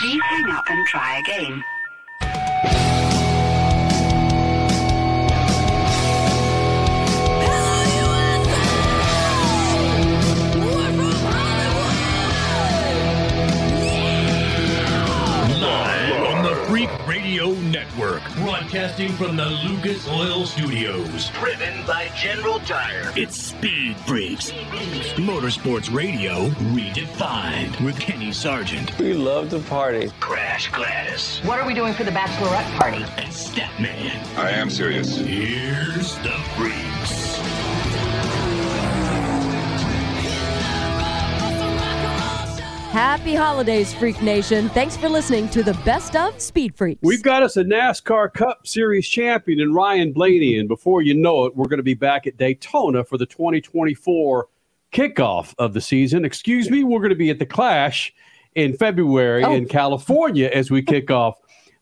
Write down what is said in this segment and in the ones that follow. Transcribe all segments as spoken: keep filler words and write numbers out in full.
Please hang up and try again. Freak Radio Network, broadcasting from the Lucas Oil Studios. Driven by General Tire. It's Speed Freaks. Motorsports Radio redefined with Kenny Sargent. We love to party. Crash Gladys. What are we doing for the bachelorette party? And Stepman. I am serious. Here's the Freaks. Happy holidays, Freak Nation. Thanks for listening to the Best of Speed Freaks. We've got us a NASCAR Cup Series champion in Ryan Blaney, and before you know it, we're going to be back at Daytona for the twenty twenty-four kickoff of the season. Excuse me, we're going to be at the Clash in February oh. in California as we kick off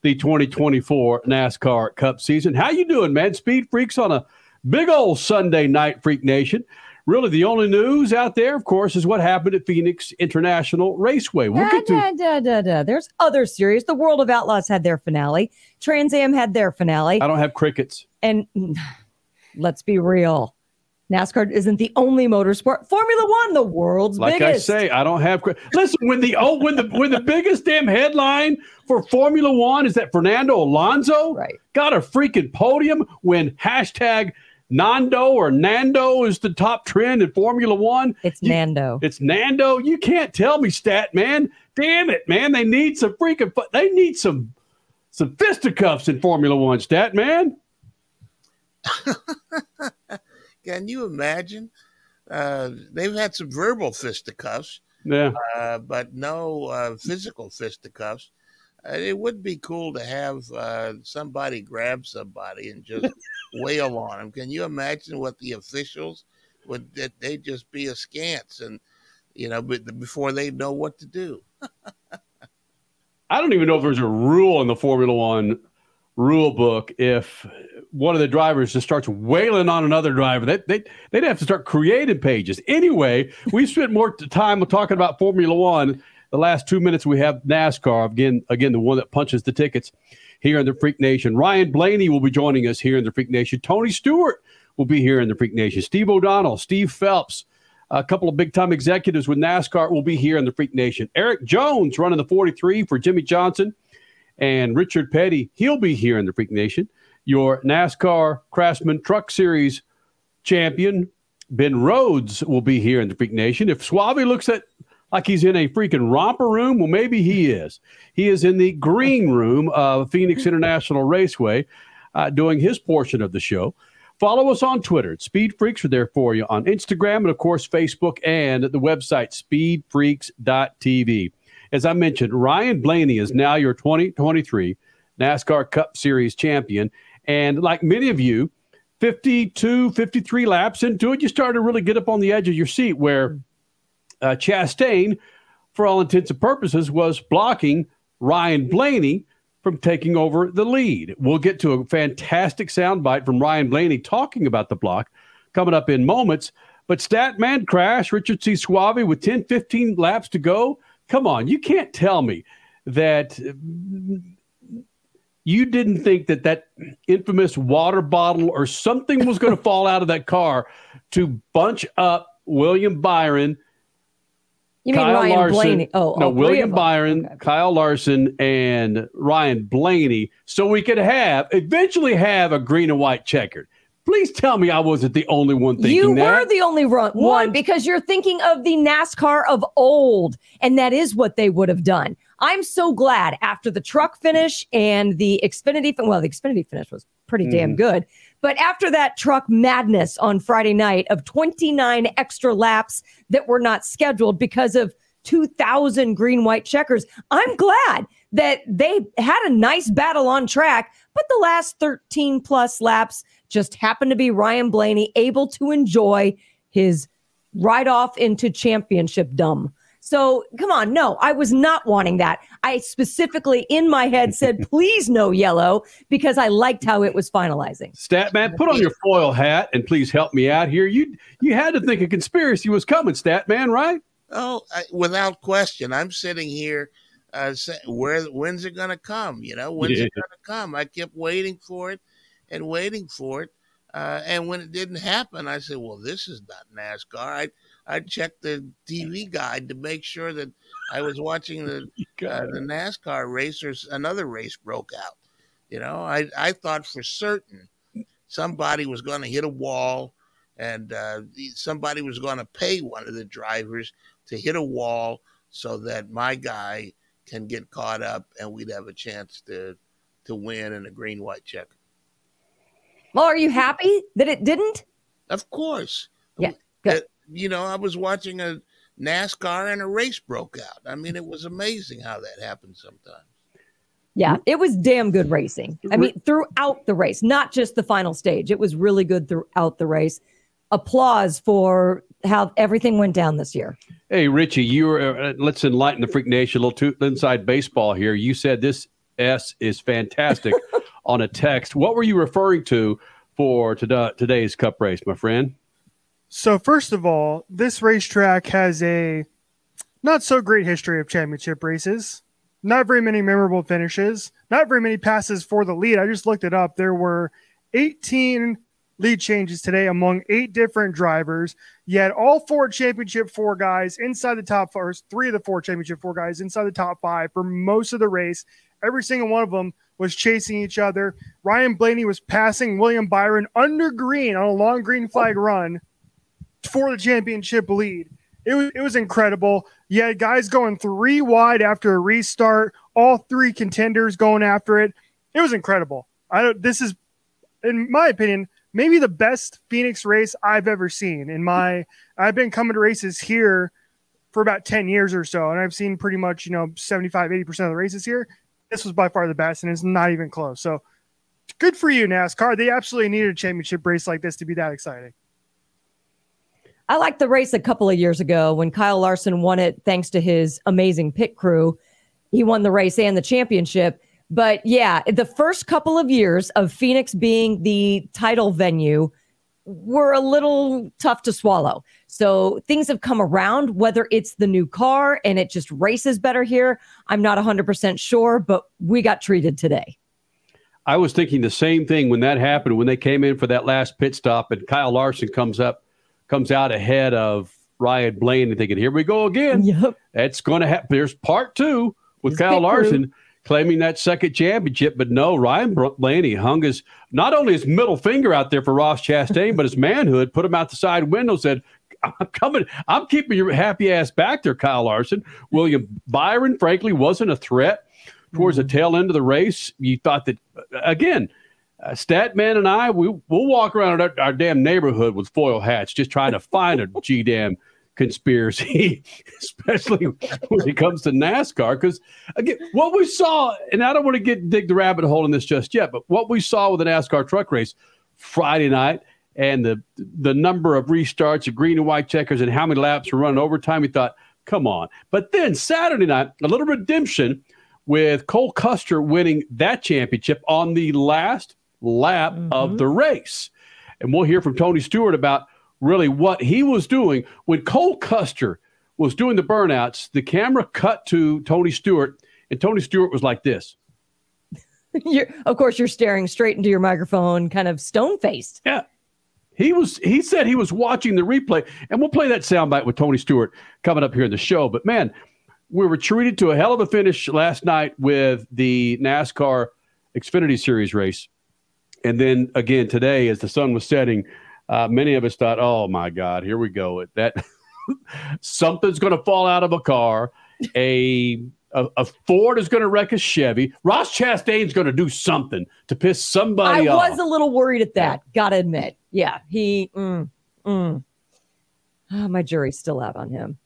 the twenty twenty-four NASCAR Cup season. How you doing, man? Speed Freaks on a big old Sunday night, Freak Nation. Really, the only news out there, of course, is what happened at Phoenix International Raceway. We'll da, da, da, da, da. There's other series. The World of Outlaws had their finale. Trans Am had their finale. I don't have crickets. And let's be real. NASCAR isn't the only motorsport. Formula One, the world's like biggest. Like I say, I don't have crickets. Listen, when the, oh, when, the, when the biggest damn headline for Formula One is that Fernando Alonso right. got a freaking podium when hashtag Nando or Nando is the top trend in Formula One. It's you, Nando. It's Nando. You can't tell me, stat man. Damn it, man. They need some freaking – they need some, some fisticuffs in Formula One, stat man. Can you imagine? Uh, they've had some verbal fisticuffs, yeah. uh, but no uh, physical fisticuffs. Uh, it would be cool to have uh, somebody grab somebody and just wail on them. Can you imagine what the officials would, that they'd just be askance and, you know, before they know what to do. I don't even know if there's a rule in the Formula One rule book. If one of the drivers just starts wailing on another driver, they, they, they'd have to start creating pages. Anyway, we've spent more time talking about Formula One. The last two minutes we have NASCAR, again, again, the one that punches the tickets here in the Freak Nation. Ryan Blaney will be joining us here in the Freak Nation. Tony Stewart will be here in the Freak Nation. Steve O'Donnell, Steve Phelps, a couple of big-time executives with NASCAR will be here in the Freak Nation. Eric Jones running the forty-three for Jimmy Johnson and Richard Petty. He'll be here in the Freak Nation. Your NASCAR Craftsman Truck Series champion, Ben Rhodes, will be here in the Freak Nation. If Suave looks at like he's in a freaking romper room. Well, maybe he is. He is in the green room of Phoenix International Raceway uh, doing his portion of the show. Follow us on Twitter. It's Speed Freaks are there for you on Instagram and, of course, Facebook and the website speed freaks dot t v. As I mentioned, Ryan Blaney is now your twenty twenty-three NASCAR Cup Series champion. And like many of you, fifty-two, fifty-three laps into it, you start to really get up on the edge of your seat where Uh, Chastain, for all intents and purposes, was blocking Ryan Blaney from taking over the lead. We'll get to a fantastic soundbite from Ryan Blaney talking about the block coming up in moments. But Statman Crash, Richard C. Suave with ten, fifteen laps to go. Come on, you can't tell me that you didn't think that that infamous water bottle or something was going to fall out of that car to bunch up William Byron. You Kyle mean Ryan Larson, Blaney? Oh, no, William Byron, okay. Kyle Larson, and Ryan Blaney, so we could have eventually have a green and white checkered. Please tell me I wasn't the only one thinking you that. You were the only run- one because you're thinking of the NASCAR of old, and that is what they would have done. I'm so glad after the truck finish and the Xfinity fin- well, the Xfinity finish was pretty mm. damn good. But after that truck madness on Friday night of twenty-nine extra laps that were not scheduled because of two thousand green-white checkers, I'm glad that they had a nice battle on track, but the last thirteen-plus laps just happened to be Ryan Blaney able to enjoy his ride-off into championship dumb. So, come on, no, I was not wanting that. I specifically, in my head, said, please no yellow, because I liked how it was finalizing. Statman, put on your foil hat and please help me out here. You you had to think a conspiracy was coming, Statman, right? Oh, I, without question. I'm sitting here uh, saying, where, when's it going to come? You know, when's yeah. it going to come? I kept waiting for it and waiting for it. Uh, and when it didn't happen, I said, well, this is not NASCAR. I, I checked the T V guide to make sure that I was watching the uh, the NASCAR racers. Another race broke out. You know, I, I thought for certain somebody was going to hit a wall and uh, somebody was going to pay one of the drivers to hit a wall so that my guy can get caught up and we'd have a chance to to win in a green-white checker. Well, are you happy that it didn't? Of course. Yeah. Good. It, you know, I was watching a NASCAR and a race broke out. I mean, it was amazing how that happens sometimes. Yeah, it was damn good racing. I mean, throughout the race, not just the final stage. It was really good throughout the race. Applause for how everything went down this year. Hey, Richie, you were, uh, let's enlighten the Freak Nation a little too inside baseball here. You said this S is fantastic on a text. What were you referring to for today, today's Cup race, my friend? So, first of all, this racetrack has a not so great history of championship races. Not very many memorable finishes. Not very many passes for the lead. I just looked it up. There were eighteen lead changes today among eight different drivers. Yet all four championship four guys inside the top four, three of the four championship four guys inside the top five for most of the race. Every single one of them was chasing each other. Ryan Blaney was passing William Byron under green on a long green flag run for the championship lead. It was, it was incredible. You had guys going three wide after a restart, all three contenders going after it. It was incredible. I don't, this is, in my opinion, maybe the best Phoenix race I've ever seen. In my, I've been coming to races here for about ten years or so, and I've seen pretty much, you know, seventy-five, eighty percent of the races here. This was by far the best, and it's not even close. So good for you, NASCAR. They absolutely needed a championship race like this to be that exciting. I liked the race a couple of years ago when Kyle Larson won it thanks to his amazing pit crew. He won the race and the championship. But yeah, the first couple of years of Phoenix being the title venue were a little tough to swallow. So things have come around, whether it's the new car and it just races better here. I'm not one hundred percent sure, but we got treated today. I was thinking the same thing when that happened, when they came in for that last pit stop and Kyle Larson comes up. comes out ahead of Ryan Blaney and thinking, here we go again. Yep. That's going to happen. There's part two with it's Kyle Larson crew. Claiming that second championship. But no, Ryan Blaney hung his, not only his middle finger out there for Ross Chastain, but his manhood, put him out the side window, said, I'm coming. I'm keeping your happy ass back there, Kyle Larson. William Byron, frankly, wasn't a threat towards mm-hmm. the tail end of the race. You thought that, again, Uh, Statman and I, we, we'll walk around our, our damn neighborhood with foil hats just trying to find a G-damn conspiracy, especially when it comes to NASCAR. Because, again, what we saw, and I don't want to get dig the rabbit hole in this just yet, but what we saw with the NASCAR truck race Friday night and the the number of restarts of green and white checkers and how many laps were running overtime, we thought, come on. But then Saturday night, a little redemption with Cole Custer winning that championship on the last lap mm-hmm. of the race. And we'll hear from Tony Stewart about really what he was doing. When Cole Custer was doing the burnouts, the camera cut to Tony Stewart, and Tony Stewart was like this. You're, of course, you're staring straight into your microphone, kind of stone-faced. Yeah. He was. He said he was watching the replay, and we'll play that soundbite with Tony Stewart coming up here in the show. But, man, we were treated to a hell of a finish last night with the NASCAR Xfinity Series race. And then, again, today, as the sun was setting, uh, many of us thought, oh, my God, here we go. That something's going to fall out of a car. A, a, a Ford is going to wreck a Chevy. Ross Chastain's going to do something to piss somebody I off. I was a little worried at that, got to admit. Yeah, he mm, – mm. Oh, my jury's still out on him.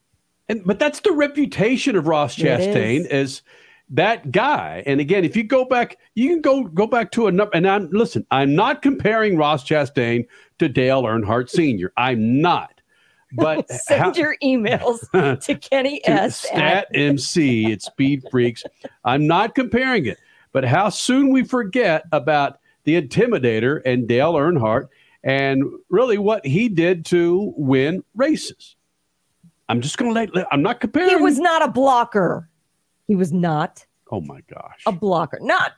And But that's the reputation of Ross Chastain as – that guy. And again, if you go back, you can go go back to a number. And I'm listen, I'm not comparing Ross Chastain to Dale Earnhardt Senior. I'm not. But send how, your emails to Kenny to S. Stat at M C at Speed Freaks. I'm not comparing it. But how soon we forget about the Intimidator and Dale Earnhardt and really what he did to win races. I'm just going to let. I'm not comparing. He was not a blocker. He was not. Oh my gosh. A blocker, not.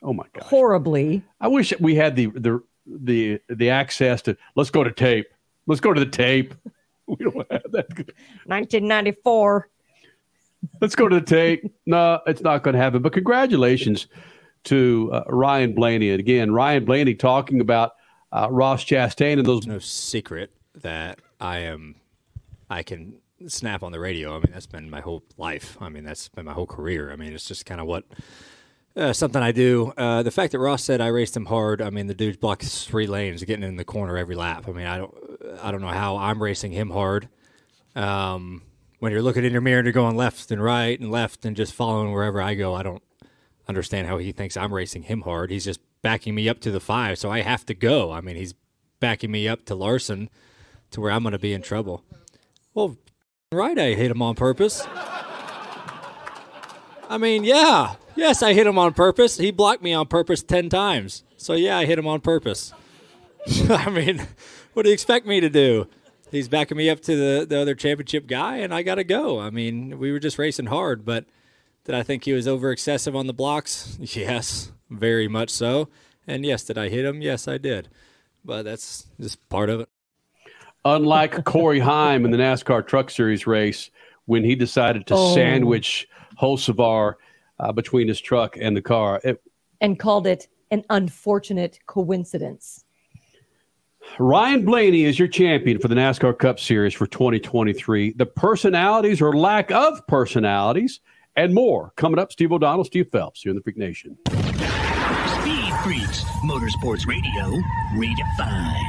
Oh my gosh. Horribly. I wish we had the the the the access to. Let's go to tape. Let's go to the tape. We don't have that. Good. nineteen ninety-four. Let's go to the tape. No, it's not going to happen. But congratulations to uh, Ryan Blaney. And again, Ryan Blaney talking about uh, Ross Chastain and those. It's no secret that I am. I can snap on the radio. I mean, that's been my whole life. I mean, that's been my whole career. I mean, it's just kind of what. Uh, something I do. Uh, the fact that Ross said I raced him hard. I mean, the dude blocks three lanes, getting in the corner every lap. I mean, I don't, I don't know how I'm racing him hard. Um, when you're looking in your mirror and you're going left and right and left and just following wherever I go, I don't understand how he thinks I'm racing him hard. He's just backing me up to the five, so I have to go. I mean, he's backing me up to Larson, to where I'm going to be in trouble. Well, right, I hit him on purpose. I mean, yeah. Yes, I hit him on purpose. He blocked me on purpose ten times. So, yeah, I hit him on purpose. I mean, what do you expect me to do? He's backing me up to the, the other championship guy, and I got to go. I mean, we were just racing hard, but did I think he was over-excessive on the blocks? Yes, very much so. And, yes, did I hit him? Yes, I did. But that's just part of it. Unlike Corey Heim in the NASCAR Truck Series race, when he decided to oh. sandwich Hocevar Uh, between his truck and the car. It, and called it an unfortunate coincidence. Ryan Blaney is your champion for the NASCAR Cup Series for twenty twenty-three. The personalities or lack of personalities and more. Coming up, Steve O'Donnell, Steve Phelps here in the Freak Nation. Speed Freaks, Motorsports Radio, redefined.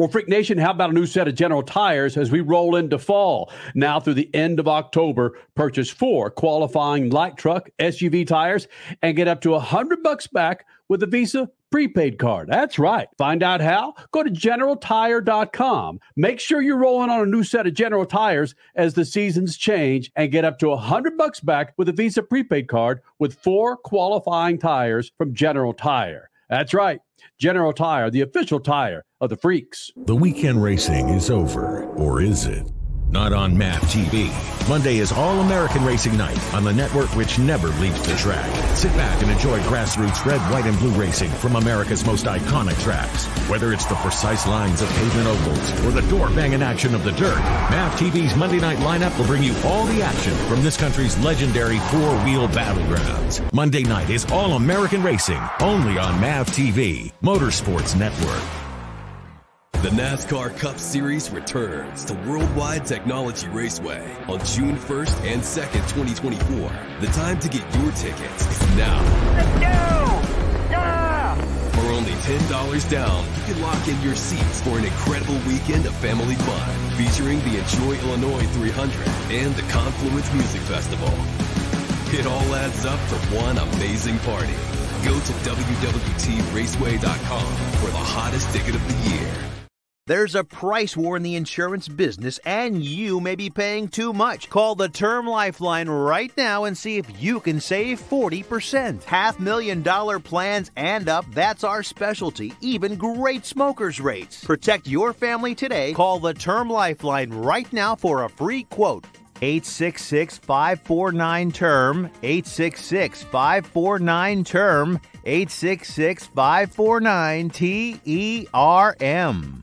Well, Freak Nation, how about a new set of General Tires as we roll into fall? Now through the end of October, purchase four qualifying light truck S U V tires and get up to one hundred bucks back with a Visa prepaid card. That's right. Find out how? Go to general tire dot com. Make sure you're rolling on a new set of General Tires as the seasons change and get up to one hundred bucks back with a Visa prepaid card with four qualifying tires from General Tire. That's right. General Tire, the official tire of the Freaks. The weekend racing is over, or is it? Not on M A V T V. Monday is All-American Racing Night on the network which never leaves the track. Sit back and enjoy grassroots red, white, and blue racing from America's most iconic tracks. Whether it's the precise lines of pavement ovals or the door-banging action of the dirt, M A V T V's Monday night lineup will bring you all the action from this country's legendary four-wheel battlegrounds. Monday night is All-American Racing, only on M A V T V, Motorsports Network. The NASCAR Cup Series returns to Worldwide Technology Raceway on June first and second, twenty twenty-four. The time to get your tickets is now. Let's go! Yeah! For only ten dollars down, you can lock in your seats for an incredible weekend of family fun featuring the Enjoy Illinois three hundred and the Confluence Music Festival. It all adds up to one amazing party. Go to W W T raceway dot com for the hottest ticket of the year. There's a price war in the insurance business, and you may be paying too much. Call the Term Lifeline right now and see if you can save forty percent. Half million dollar plans and up, that's our specialty. Even great smokers rates. Protect your family today. Call the Term Lifeline right now for a free quote. eight six six, five four nine, T E R M, eight six six, five four nine, T E R M, eight six six, five four nine, T E R M.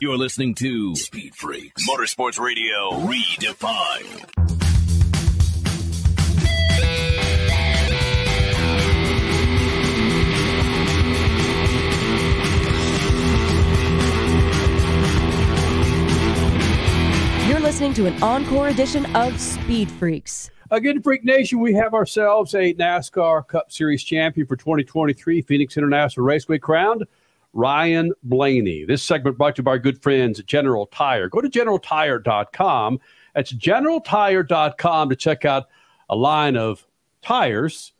You're listening to Speed Freaks Motorsports Radio Redefined. to an encore edition of Speed Freaks. Again, Freak Nation, we have ourselves a NASCAR Cup Series champion for twenty twenty-three, Phoenix International Raceway, crowned Ryan Blaney. This segment brought to you by our good friends at General Tire. Go to general tire dot com. That's general tire dot com to check out a line of tires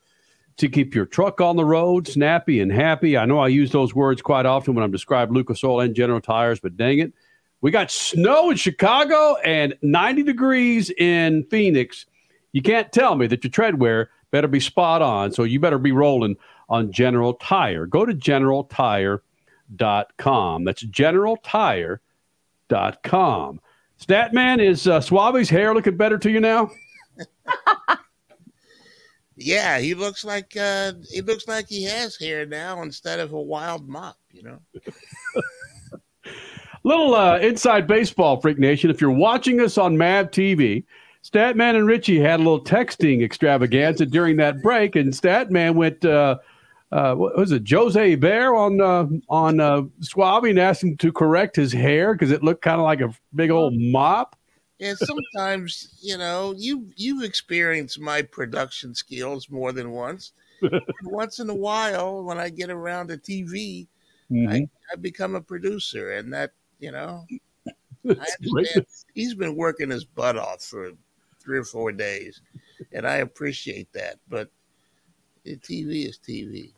to keep your truck on the road, snappy and happy. I know I use those words quite often when I'm describing Lucas Oil and General Tires, but dang it. We got snow in Chicago and ninety degrees in Phoenix. You can't tell me that your treadwear better be spot on, so you better be rolling on General Tire. Go to general tire dot com. That's general tire dot com. Statman, is uh, Suave's hair looking better to you now? Yeah, he looks like uh, he looks like he has hair now instead of a wild mop, you know. Little uh, inside baseball, Freak Nation. If you're watching us on M A V T V, Statman and Richie had a little texting extravaganza during that break, and Statman went, uh, uh, what was it, Jose Bear on uh, on uh, Suave and asked him to correct his hair because it looked kind of like a big old mop. And sometimes, you know, you, you've experienced my production skills more than once. Once in a while, when I get around to T V, mm-hmm. I, I become a producer. And that, you know, I understand he's been working his butt off for three or four days. And I appreciate that. But T V is T V.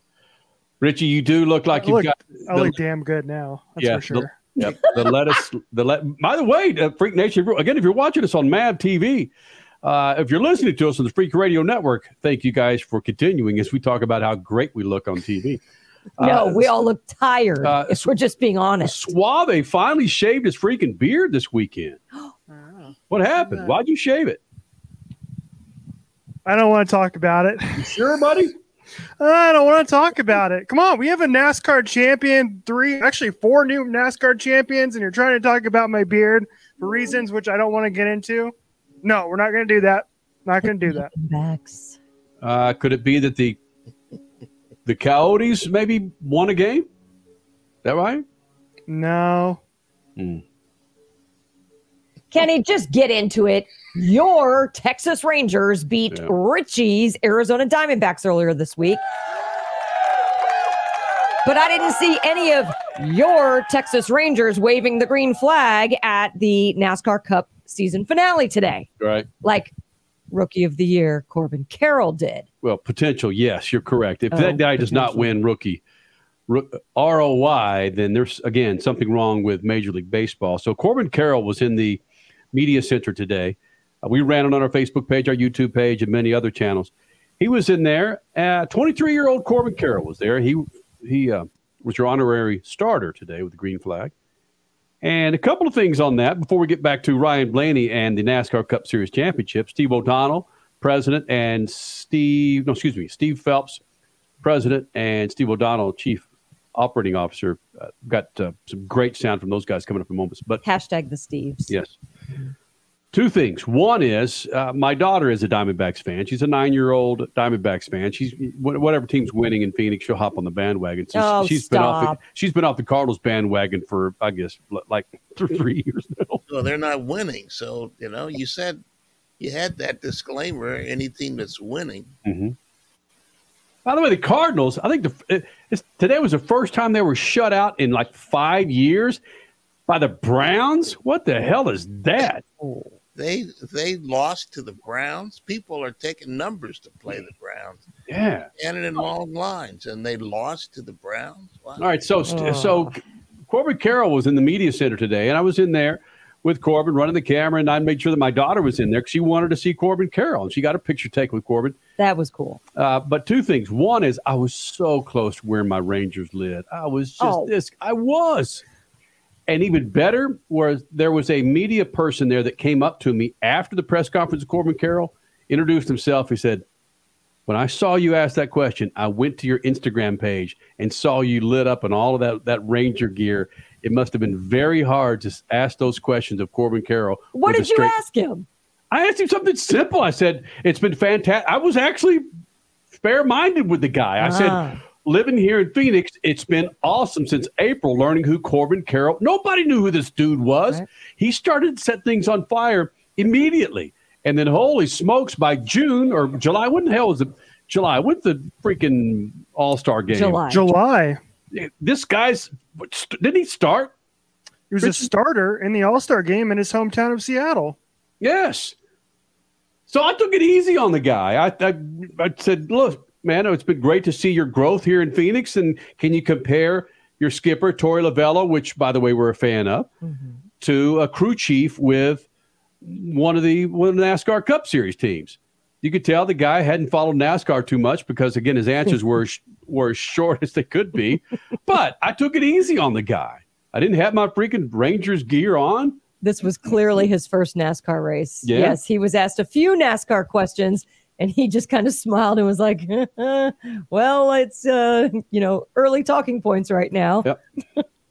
Richie, you do look like I you've look, got. I the, look damn good now. That's yeah, for sure. The, yep. The lettuce, the let. By the way, uh, Freak Nation, again, if you're watching us on M A V T V, uh, if you're listening to us on the Freak Radio Network, thank you guys for continuing as we talk about how great we look on T V. No, uh, we all look tired. Uh, if we're just being honest. Suave finally shaved his freaking beard this weekend. Wow. What happened? Why'd you shave it? I don't want to talk about it. You sure, buddy? I don't want to talk about it. Come on, we have a NASCAR champion, three, actually four new NASCAR champions, and you're trying to talk about my beard for reasons which I don't want to get into. No, we're not going to do that. Not going to do that. Max, uh, could it be that the the Coyotes maybe won a game? Is that right? No. Hmm. Kenny, just get into it. Your Texas Rangers beat yeah. Richie's Arizona Diamondbacks earlier this week. But I didn't see any of your Texas Rangers waving the green flag at the NASCAR Cup season finale today. Right. Like Rookie of the Year Corbin Carroll did. Well, potential, yes, you're correct. If oh, that guy potential. does not win rookie R O I, then there's, again, something wrong with Major League Baseball. So Corbin Carroll was in the media center today. Uh, we ran it on our Facebook page, our YouTube page, and many other channels. He was in there. twenty-three-year-old uh, Corbin Carroll was there. He he uh, was your honorary starter today with the green flag. And a couple of things on that before we get back to Ryan Blaney and the NASCAR Cup Series Championship. Steve O'Donnell, president, and Steve no, excuse me, Steve Phelps, president, and Steve O'Donnell, chief operating officer. Uh, got uh, some great sound from those guys coming up in moments. But hashtag the Steves. Yes. Two things. One is uh, my daughter is a Diamondbacks fan. She's a nine-year-old Diamondbacks fan. She's whatever team's winning in Phoenix, she'll hop on the bandwagon. So oh, she's stop. been off. The, she's been off the Cardinals bandwagon for I guess like three years now. Well, they're not winning, so you know. You said you had that disclaimer. Any team that's winning. Mm-hmm. By the way, the Cardinals. I think the it, today was the first time they were shut out in like five years by the Browns. What the hell is that? They they lost to the Browns. People are taking numbers to play the Browns. Yeah, and in long lines, and they lost to the Browns. Wow. All right, so oh. so Corbin Carroll was in the media center today, and I was in there with Corbin running the camera, and I made sure that my daughter was in there because she wanted to see Corbin Carroll, and she got a picture taken with Corbin. That was cool. Uh, but two things: one is I was so close to wearing my Rangers lid. I was just oh. this. I was. And even better was there was a media person there that came up to me after the press conference of Corbin Carroll, introduced himself. He said, when I saw you ask that question, I went to your Instagram page and saw you lit up in all of that, that Ranger gear. It must have been very hard to ask those questions of Corbin Carroll. What did straight- you ask him? I asked him something simple. I said, it's been fantastic. I was actually fair-minded with the guy. I ah. said, living here in Phoenix, it's been awesome since April learning who Corbin Carroll. Nobody knew who this dude was. Right. He started to set things on fire immediately. And then, holy smokes, by June or July, when the hell was it? July. When's the freaking All-Star game? July. July. This guy's – didn't he start? He was Richard? a starter in the All-Star game in his hometown of Seattle. Yes. So I took it easy on the guy. I, I, I said, look, man, it's been great to see your growth here in Phoenix. And can you compare your skipper, Torey Lavello, which, by the way, we're a fan of, mm-hmm. to a crew chief with one of the one of the NASCAR Cup Series teams? You could tell the guy hadn't followed NASCAR too much because, again, his answers were were as short as they could be. But I took it easy on the guy. I didn't have my freaking Rangers gear on. This was clearly his first NASCAR race. Yeah. Yes, he was asked a few NASCAR questions, and he just kind of smiled and was like, well, it's, uh, you know, early talking points right now. Yep.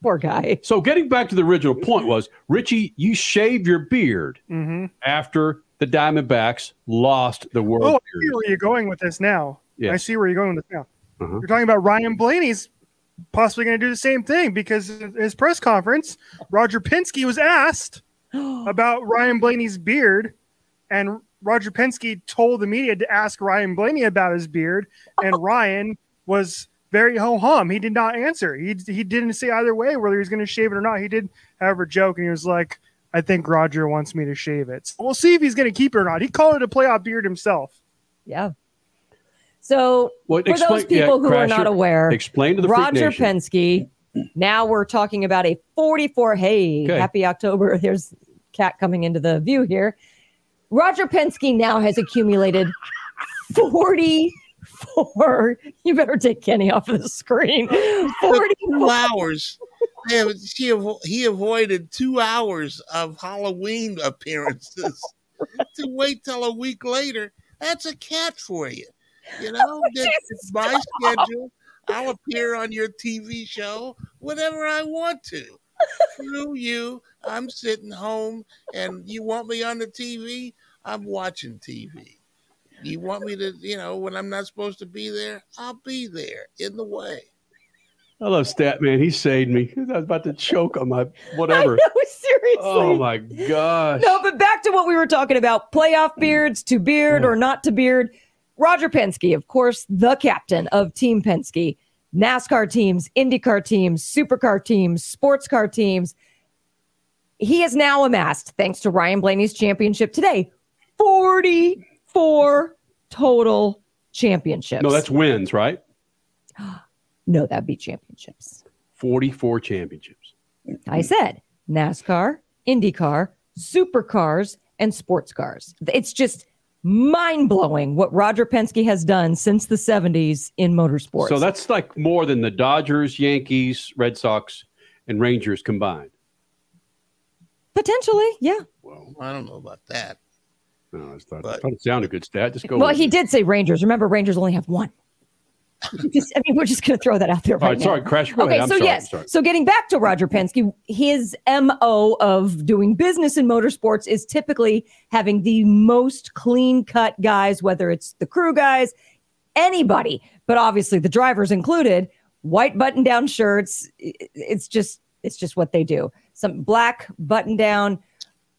Poor guy. So getting back to the original point was, Richie, you shaved your beard mm-hmm. after the Diamondbacks lost the World Series. Oh, I see where you're going with this now. Yes. I see where you're going with this now. Uh-huh. You're talking about Ryan Blaney's possibly going to do the same thing because at his press conference, Roger Penske was asked about Ryan Blaney's beard, and Roger Penske told the media to ask Ryan Blaney about his beard, and Ryan was very ho-hum. He did not answer. He he didn't say either way whether he was going to shave it or not. He did, however, joke, and he was like, I think Roger wants me to shave it. So we'll see if he's going to keep it or not. He called it a playoff beard himself. Yeah. So well, for explain, those people yeah, who Crasher, are not aware, explain to the Roger Penske, now we're talking about a forty-four. Hey, okay. Happy October. There's Cat coming into the view here. Roger Penske now has accumulated forty-four. You better take Kenny off of the screen. forty-four hours. Yeah, she avo- he avoided two hours of Halloween appearances right. to wait till a week later. That's a cat for you. You know, it's my schedule. I'll appear on your T V show whenever I want to. Through you, I'm sitting home, and you want me on the T V? I'm watching T V. You want me to, you know, when I'm not supposed to be there, I'll be there in the way. I love Statman. He saved me. I was about to choke on my whatever. I know, seriously. Oh, my gosh. No, but back to what we were talking about, playoff beards, to beard or not to beard. Roger Penske, of course, the captain of Team Penske, NASCAR teams, IndyCar teams, supercar teams, sports car teams. He has now amassed, thanks to Ryan Blaney's championship today, forty-four total championships. No, that's wins, right? No, that'd be championships. forty-four championships. I said NASCAR, IndyCar, supercars, and sports cars. It's just mind-blowing what Roger Penske has done since the seventies in motorsports. So that's like more than the Dodgers, Yankees, Red Sox, and Rangers combined. Potentially, yeah. Well, I don't know about that. No, I thought, but, I thought it sounded a good stat. Just go. Well, he it. did say Rangers. Remember, Rangers only have one. Just, I mean, we're just going to throw that out there right, All right now. Sorry, Crash. Go okay, ahead. I'm so sorry, yes. Sorry. So getting back to Roger Penske, his M O of doing business in motorsports is typically having the most clean-cut guys, whether it's the crew guys, anybody, but obviously the drivers included, white button-down shirts. It's just, it's just what they do. Some black button-down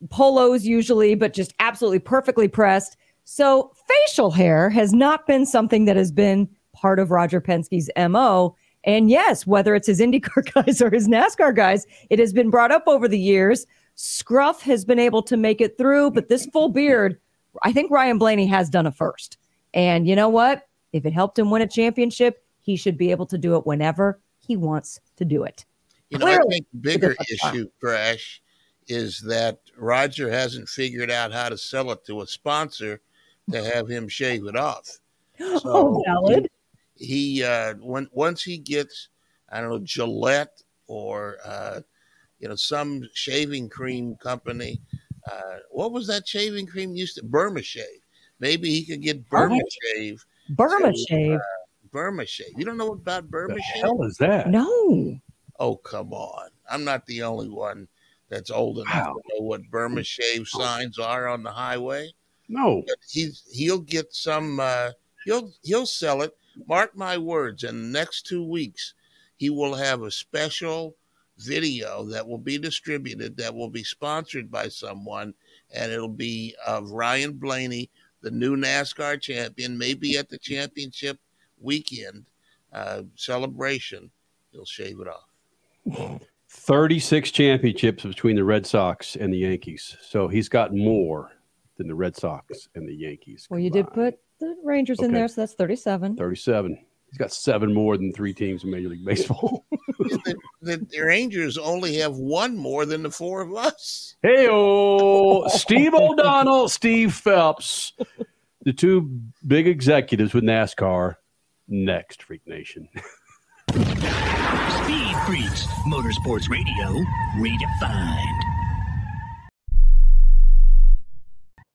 polos usually, but just absolutely perfectly pressed. So facial hair has not been something that has been part of Roger Penske's M O. And yes, whether it's his IndyCar guys or his NASCAR guys, it has been brought up over the years. Scruff has been able to make it through, but this full beard, I think Ryan Blaney has done a first. And you know what? If it helped him win a championship, he should be able to do it whenever he wants to do it. You know, Clearly, I think the bigger issue, Crash, is that Roger hasn't figured out how to sell it to a sponsor to have him shave it off. So, oh, valid. He uh, when once he gets, I don't know, Gillette or uh, you know, some shaving cream company. Uh, what was that shaving cream used to? Burma Shave. Maybe he could get Burma right. Shave. Burma so, Shave. Uh, Burma Shave. You don't know about Burma the Shave? What the hell is that? No. Oh, come on! I'm not the only one that's old enough wow. to know what Burma Shave signs are on the highway. No. But he's he'll get some. Uh, he'll he'll sell it. Mark my words, in the next two weeks, he will have a special video that will be distributed that will be sponsored by someone and it'll be uh, Ryan Blaney, the new NASCAR champion, maybe at the championship weekend uh, celebration. He'll shave it off. thirty-six championships between the Red Sox and the Yankees. So he's got more than the Red Sox and the Yankees combined. Well, you did put the Rangers okay. in there, so that's thirty-seven. thirty-seven. He's got seven more than three teams in Major League Baseball. the, the, the Rangers only have one more than the four of us. Hey-oh! Steve O'Donnell, Steve Phelps, the two big executives with NASCAR. Next, Freak Nation. Speed Freaks, Motorsports Radio, redefined.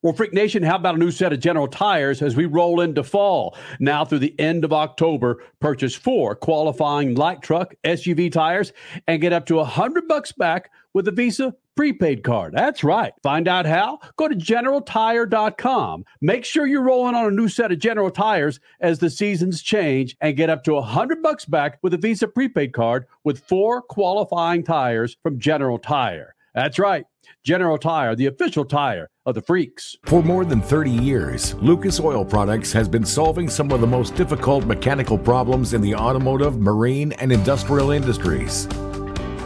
Well, Freak Nation, how about a new set of General Tires as we roll into fall? Now through the end of October, purchase four qualifying light truck S U V tires and get up to one hundred bucks back with a Visa prepaid card. That's right. Find out how? Go to general tire dot com. Make sure you're rolling on a new set of General Tires as the seasons change and get up to one hundred bucks back with a Visa prepaid card with four qualifying tires from General Tire. That's right. General Tire, the official tire of the Freaks. For more than thirty years, Lucas Oil Products has been solving some of the most difficult mechanical problems in the automotive, marine, and industrial industries.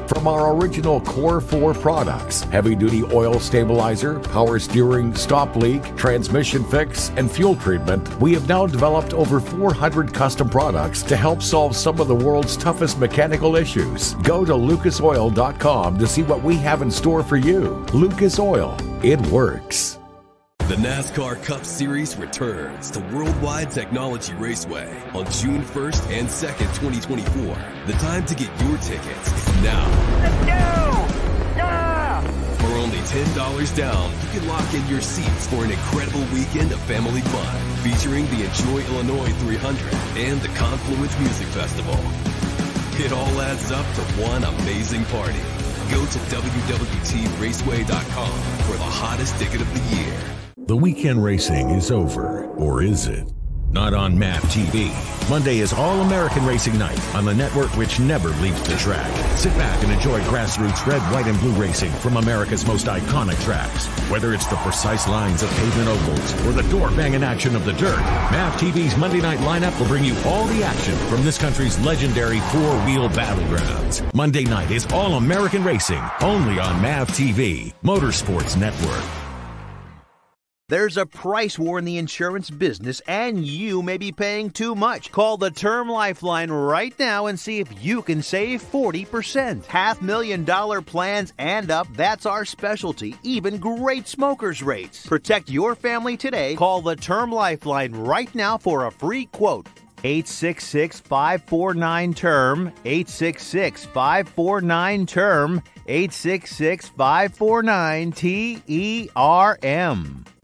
From our original Core four products, heavy-duty oil stabilizer, power steering, stop leak, transmission fix, and fuel treatment, we have now developed over four hundred custom products to help solve some of the world's toughest mechanical issues. Go to lucas oil dot com to see what we have in store for you. Lucas Oil. It works. The NASCAR Cup Series returns to Worldwide Technology Raceway on June first and second, twenty twenty-four. The time to get your tickets is now. Let's go! Yeah! For only ten dollars down, you can lock in your seats for an incredible weekend of family fun featuring the Enjoy Illinois three hundred and the Confluence Music Festival. It all adds up to one amazing party. Go to w w w dot raceway dot com for the hottest ticket of the year. The weekend racing is over, or is it? Not on M A V T V. Monday is All-American Racing Night on the network which never leaves the track. Sit back and enjoy grassroots red, white, and blue racing from America's most iconic tracks. Whether it's the precise lines of pavement ovals or the door-banging action of the dirt, M A V T V's Monday night lineup will bring you all the action from this country's legendary four-wheel battlegrounds. Monday night is All-American Racing, only on M A V T V, Motorsports Network. There's a price war in the insurance business, and you may be paying too much. Call the Term Lifeline right now and see if you can save forty percent. Half million dollar plans and up, that's our specialty. Even great smokers rates. Protect your family today. Call the Term Lifeline right now for a free quote. eight six six, five four nine, T E R M, eight six six, five four nine, T E R M, eight six six, five four nine, T E R M.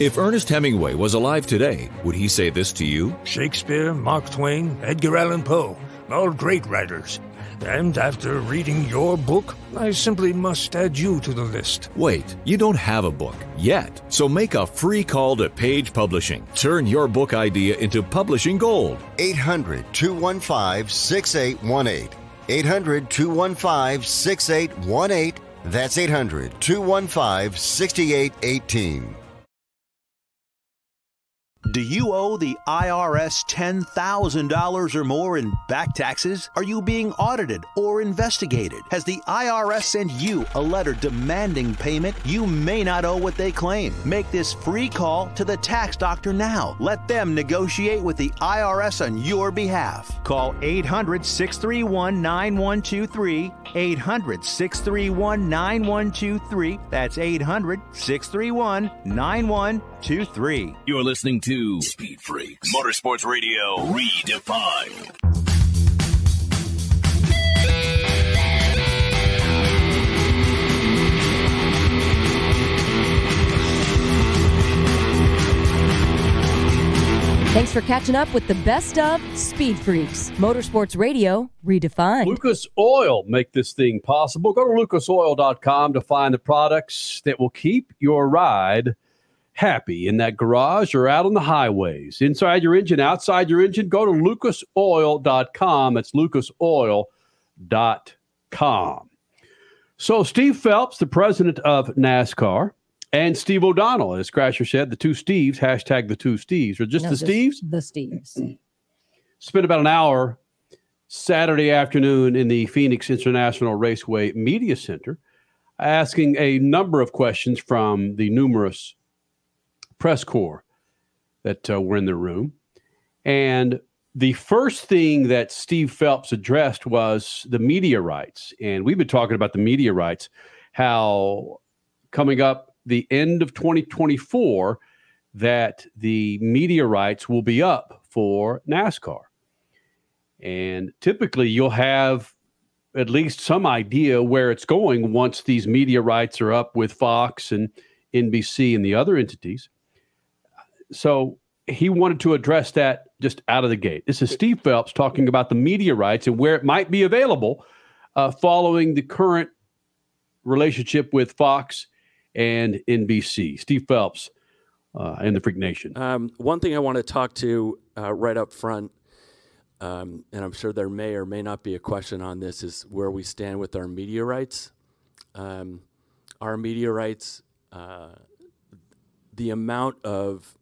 If Ernest Hemingway was alive today, would he say this to you? Shakespeare, Mark Twain, Edgar Allan Poe, all great writers. And after reading your book, I simply must add you to the list. Wait, you don't have a book yet. So make a free call to Page Publishing. Turn your book idea into publishing gold. eight hundred, two one five, six eight one eight. eight hundred, two one five, six eight one eight. That's eight hundred, two one five, six eight one eight. Do you owe the I R S ten thousand dollars or more in back taxes? Are you being audited or investigated? Has the I R S sent you a letter demanding payment? You may not owe what they claim. Make this free call to the tax doctor now. Let them negotiate with the I R S on your behalf. Call eight hundred, six three one, nine one two three, eight hundred, six three one, nine one two three. That's eight hundred, six three one, nine one two three. You're listening to Speed Freaks, Motorsports Radio, redefined. Thanks for catching up with the best of Speed Freaks. Motorsports Radio, redefined. Lucas Oil make this thing possible. Go to lucas oil dot com to find the products that will keep your ride happy in that garage or out on the highways. Inside your engine, outside your engine, go to lucas oil dot com. That's lucas oil dot com. So Steve Phelps, the president of NASCAR, and Steve O'Donnell, as Crasher said, the two Steves, hashtag the two Steves, or just no, the just Steves? The Steves. Spent about an hour Saturday afternoon in the Phoenix International Raceway Media Center, asking a number of questions from the numerous press corps that uh, were in the room. And the first thing that Steve Phelps addressed was the media rights. And we've been talking about the media rights, how coming up the end of twenty twenty-four, that the media rights will be up for NASCAR. And typically you'll have at least some idea where it's going once these media rights are up with Fox and N B C and the other entities. So he wanted to address that just out of the gate. This is Steve Phelps talking about the media rights and where it might be available uh, following the current relationship with Fox and N B C. Steve Phelps uh, and the Freak Nation. Um, one thing I want to talk to uh, right up front, um, and I'm sure there may or may not be a question on this, is where we stand with our media rights. Um, our media rights, uh, the amount of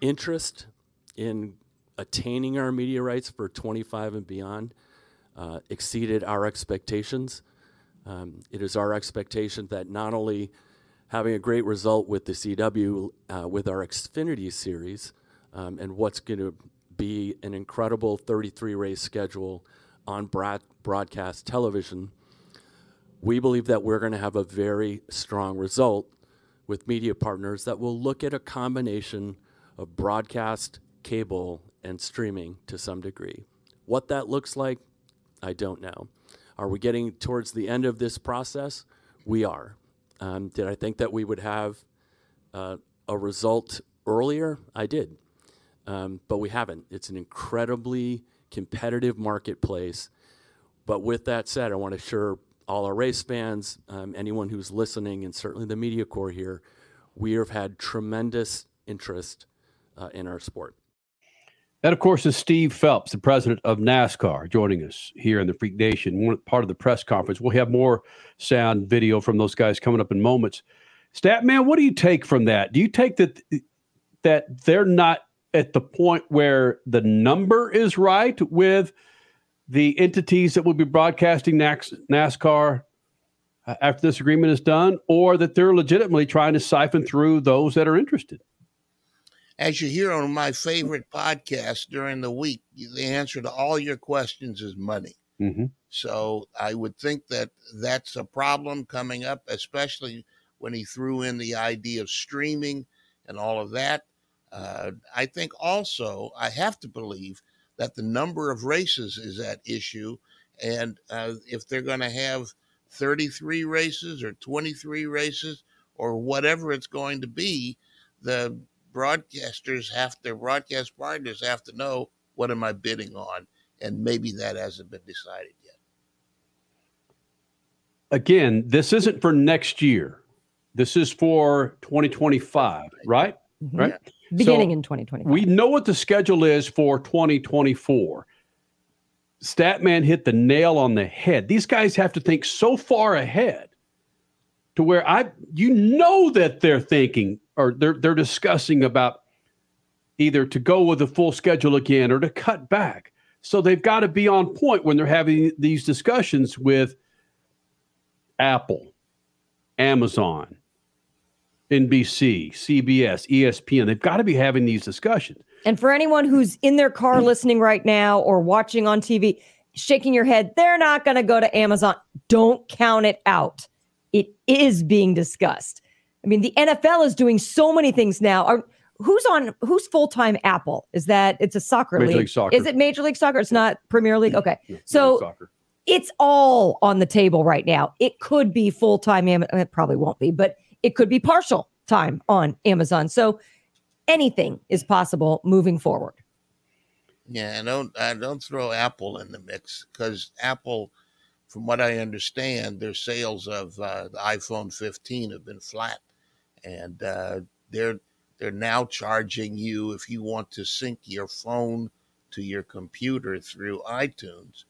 interest in attaining our media rights for twenty-five and beyond uh, exceeded our expectations. Um, it is our expectation that not only having a great result with the C W, uh, with our Xfinity Series, um, and what's going to be an incredible thirty-three race schedule on broad broadcast television, we believe that we're going to have a very strong result with media partners that will look at a combination of broadcast, cable, and streaming to some degree. What that looks like, I don't know. Are we getting towards the end of this process? We are. Um, did I think that we would have uh, a result earlier? I did, um, but we haven't. It's an incredibly competitive marketplace. But with that said, I want to assure all our race fans, um, anyone who's listening, and certainly the media corps here, we have had tremendous interest uh, in our sport. That, of course, is Steve Phelps, the president of NASCAR, joining us here in the Freak Nation, one part of the press conference. We'll have more sound video from those guys coming up in moments. Statman, what do you take from that? Do you take that that they're not at the point where the number is right with the entities that will be broadcasting NASCAR after this agreement is done, or that they're legitimately trying to siphon through those that are interested? As you hear on my favorite podcast during the week, the answer to all your questions is money. Mm-hmm. So I would think that that's a problem coming up, especially when he threw in the idea of streaming and all of that. Uh, I think also I have to believe that the number of races is at issue. And uh, if they're going to have thirty-three races or twenty-three races or whatever it's going to be, the broadcasters have to, broadcast partners have to know, what am I bidding on? And maybe that hasn't been decided yet. Again, this isn't for next year. This is for twenty twenty-five, right? Mm-hmm. Right. Beginning so in twenty twenty-five. We know what the schedule is for twenty twenty-four. Statman hit the nail on the head. These guys have to think so far ahead to where I, you know that they're thinking, or they're, they're discussing about either to go with the full schedule again or to cut back. So they've got to be on point when they're having these discussions with Apple, Amazon, N B C, C B S, E S P N. They've got to be having these discussions. And for anyone who's in their car listening right now or watching on T V, shaking your head, they're not going to go to Amazon. Don't count it out. It is being discussed. I mean, the N F L is doing so many things now. Are, who's on? Who's full-time Apple? Is that, it's a soccer Major league? League Soccer. Is it Major League Soccer? It's not Premier League? Okay. Yeah, so it's all on the table right now. It could be full-time. It probably won't be, but it could be partial time on Amazon. So anything is possible moving forward. Yeah, I don't, I don't throw Apple in the mix, because Apple, from what I understand, their sales of uh, the iPhone fifteen have been flat, and uh, they're they're now charging you if you want to sync your phone to your computer through iTunes.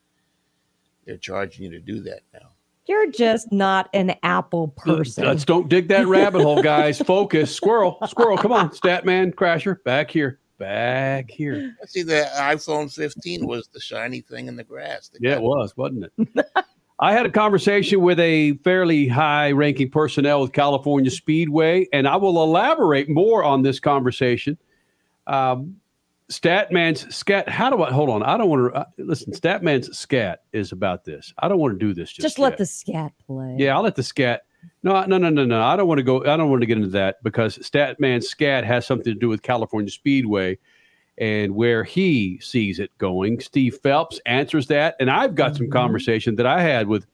They're charging you to do that now. You're just not an Apple person. Let's don't dig that rabbit hole, guys. Focus. Squirrel, squirrel, come on. Statman, Crasher, back here. Back here. I see the iPhone fifteen was the shiny thing in the grass. They yeah, it was, wasn't it? I had a conversation with a fairly high-ranking personnel with California Speedway, and I will elaborate more on this conversation. Um, Statman's scat. How do I hold on? I don't want to uh, listen. Statman's scat is about this. I don't want to do this. Just, just let the scat play. Yeah, I'll let the scat. No, no, no, no, no. I don't want to go. I don't want to get into that, because Statman's scat has something to do with California Speedway and where he sees it going. Steve Phelps answers that, and I've got mm-hmm. some conversation that I had with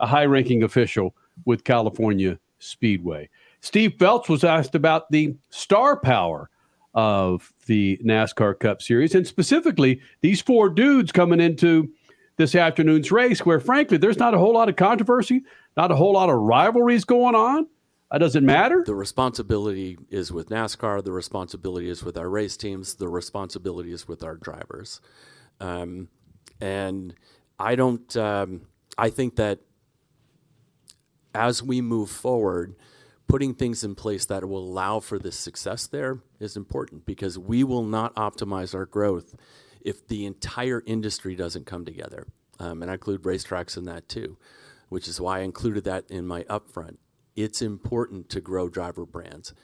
a high-ranking official with California Speedway. Steve Phelps was asked about the star power of the NASCAR Cup Series, and specifically these four dudes coming into this afternoon's race, where frankly there's not a whole lot of controversy, not a whole lot of rivalries going on. It doesn't matter. The responsibility is with NASCAR. The responsibility is with our race teams. The responsibility is with our drivers. Um, and I don't, um, I think that as we move forward, putting things in place that will allow for this success there is important, because we will not optimize our growth if the entire industry doesn't come together. Um, and I include racetracks in that too, which is why I included that in my upfront. It's important to grow driver brands.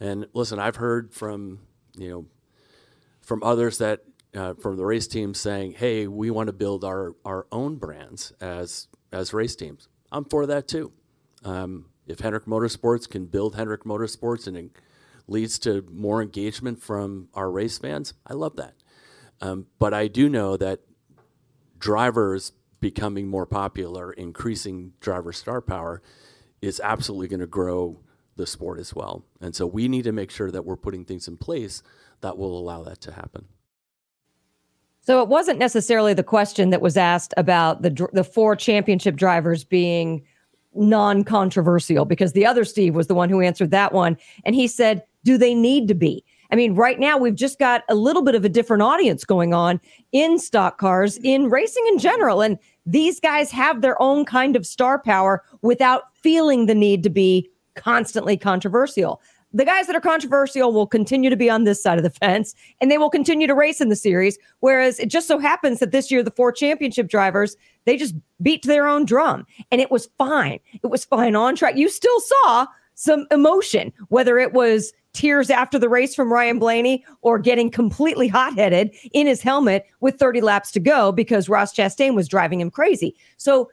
And listen, I've heard from, you know, from others that, uh, from the race teams saying, hey, we want to build our, our own brands as, as race teams. I'm for that too. Um, If Hendrick Motorsports can build Hendrick Motorsports and it leads to more engagement from our race fans, I love that. Um, but I do know that drivers becoming more popular, increasing driver star power, is absolutely going to grow the sport as well. And so we need to make sure that we're putting things in place that will allow that to happen. So it wasn't necessarily the question that was asked about the the four championship drivers being non-controversial, because the other Steve was the one who answered that one. And he said, do they need to be? I mean, right now we've just got a little bit of a different audience going on in stock cars, in racing in general. And these guys have their own kind of star power without feeling the need to be constantly controversial. The guys that are controversial will continue to be on this side of the fence, and they will continue to race in the series. Whereas it just so happens that this year, the four championship drivers, they just beat to their own drum, and it was fine. It was fine on track. You still saw some emotion, whether it was tears after the race from Ryan Blaney or getting completely hot-headed in his helmet with thirty laps to go because Ross Chastain was driving him crazy. So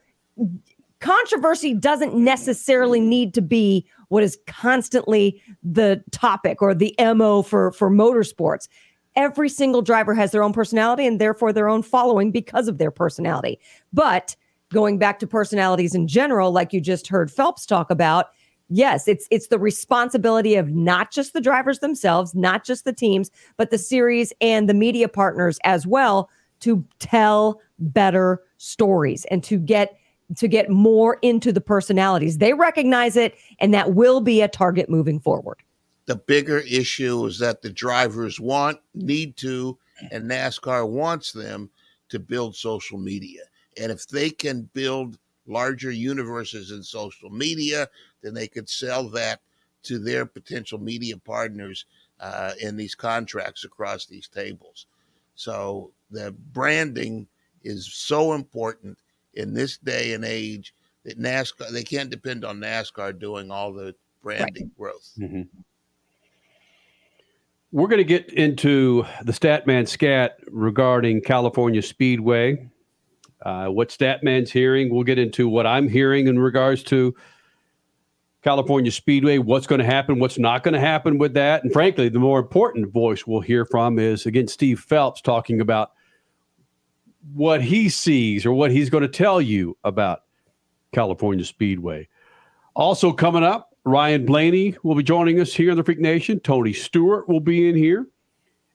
controversy doesn't necessarily need to be what is constantly the topic or the M O for, for motorsports. Every single driver has their own personality and therefore their own following because of their personality. But going back to personalities in general, like you just heard Phelps talk about, yes, it's it's the responsibility of not just the drivers themselves, not just the teams, but the series and the media partners as well, to tell better stories and to get to get more into the personalities. They recognize it, and that will be a target moving forward. The bigger issue is that the drivers want, need to, and NASCAR wants them to build social media. And if they can build larger universes in social media, then they could sell that to their potential media partners uh, in these contracts across these tables. So the branding is so important in this day and age that NASCAR, they can't depend on NASCAR doing all the branding right. growth. Mm-hmm. We're going to get into the Statman scat regarding California Speedway, uh, what Statman's hearing. We'll get into what I'm hearing in regards to California Speedway, what's going to happen, what's not going to happen with that. And frankly, the more important voice we'll hear from is, again, Steve Phelps talking about what he sees or what he's going to tell you about California Speedway. Also coming up, Ryan Blaney will be joining us here in the Freak Nation. Tony Stewart will be in here.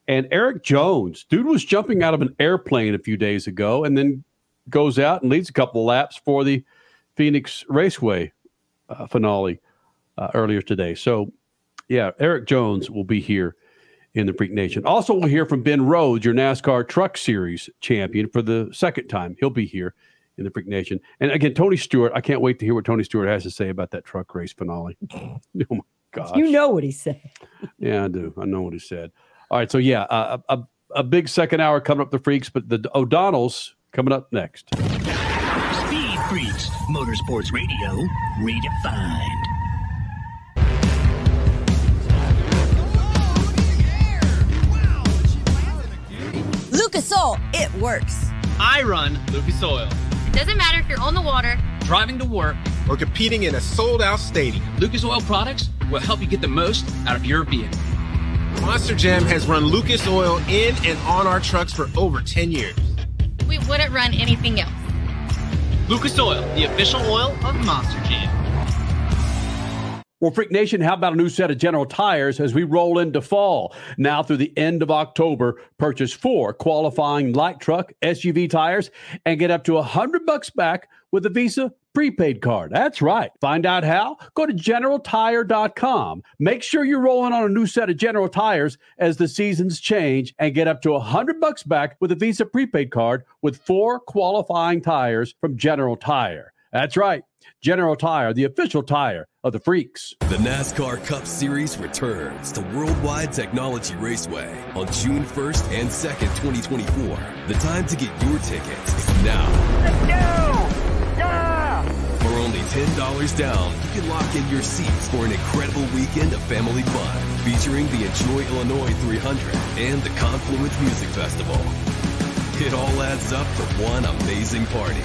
And Eric Jones, dude was jumping out of an airplane a few days ago and then goes out and leads a couple of laps for the Phoenix Raceway uh, finale uh, earlier today. So, yeah, Eric Jones will be here in the Freak Nation. Also, we'll hear from Ben Rhodes, your NASCAR Truck Series champion for the second time. He'll be here in the Freak Nation. And, again, Tony Stewart, I can't wait to hear what Tony Stewart has to say about that truck race finale. Oh, my gosh. You know what he said. Yeah, I do. I know what he said. All right, so yeah, uh, a, a big second hour coming up, the Freaks, but the O'Donnells coming up next. Speed Freaks, Motorsports Radio, redefined. Lucas Oil, it works. I run Lucas Oil. It doesn't matter if you're on the water, driving to work, or competing in a sold-out stadium. Lucas Oil products will help you get the most out of your vehicle. Monster Jam has run Lucas Oil in and on our trucks for over ten years. We wouldn't run anything else. Lucas Oil, the official oil of Monster Jam. Well, Freak Nation, how about a new set of General Tires as we roll into fall? Now through the end of October, purchase four qualifying light truck S U V tires and get up to one hundred bucks back with a Visa prepaid card. That's right. Find out how? Go to general tire dot com. Make sure you're rolling on a new set of General Tires as the seasons change and get up to one hundred bucks back with a Visa prepaid card with four qualifying tires from General Tire. That's right. General Tire, the official tire of the Freaks. The NASCAR Cup Series returns to Worldwide Technology Raceway on June first and second, twenty twenty-four. The time to get your tickets is now. Let's go! For only ten dollars down, you can lock in your seats for an incredible weekend of family fun featuring the Enjoy Illinois three hundred and the Confluence Music Festival. It all adds up to one amazing party.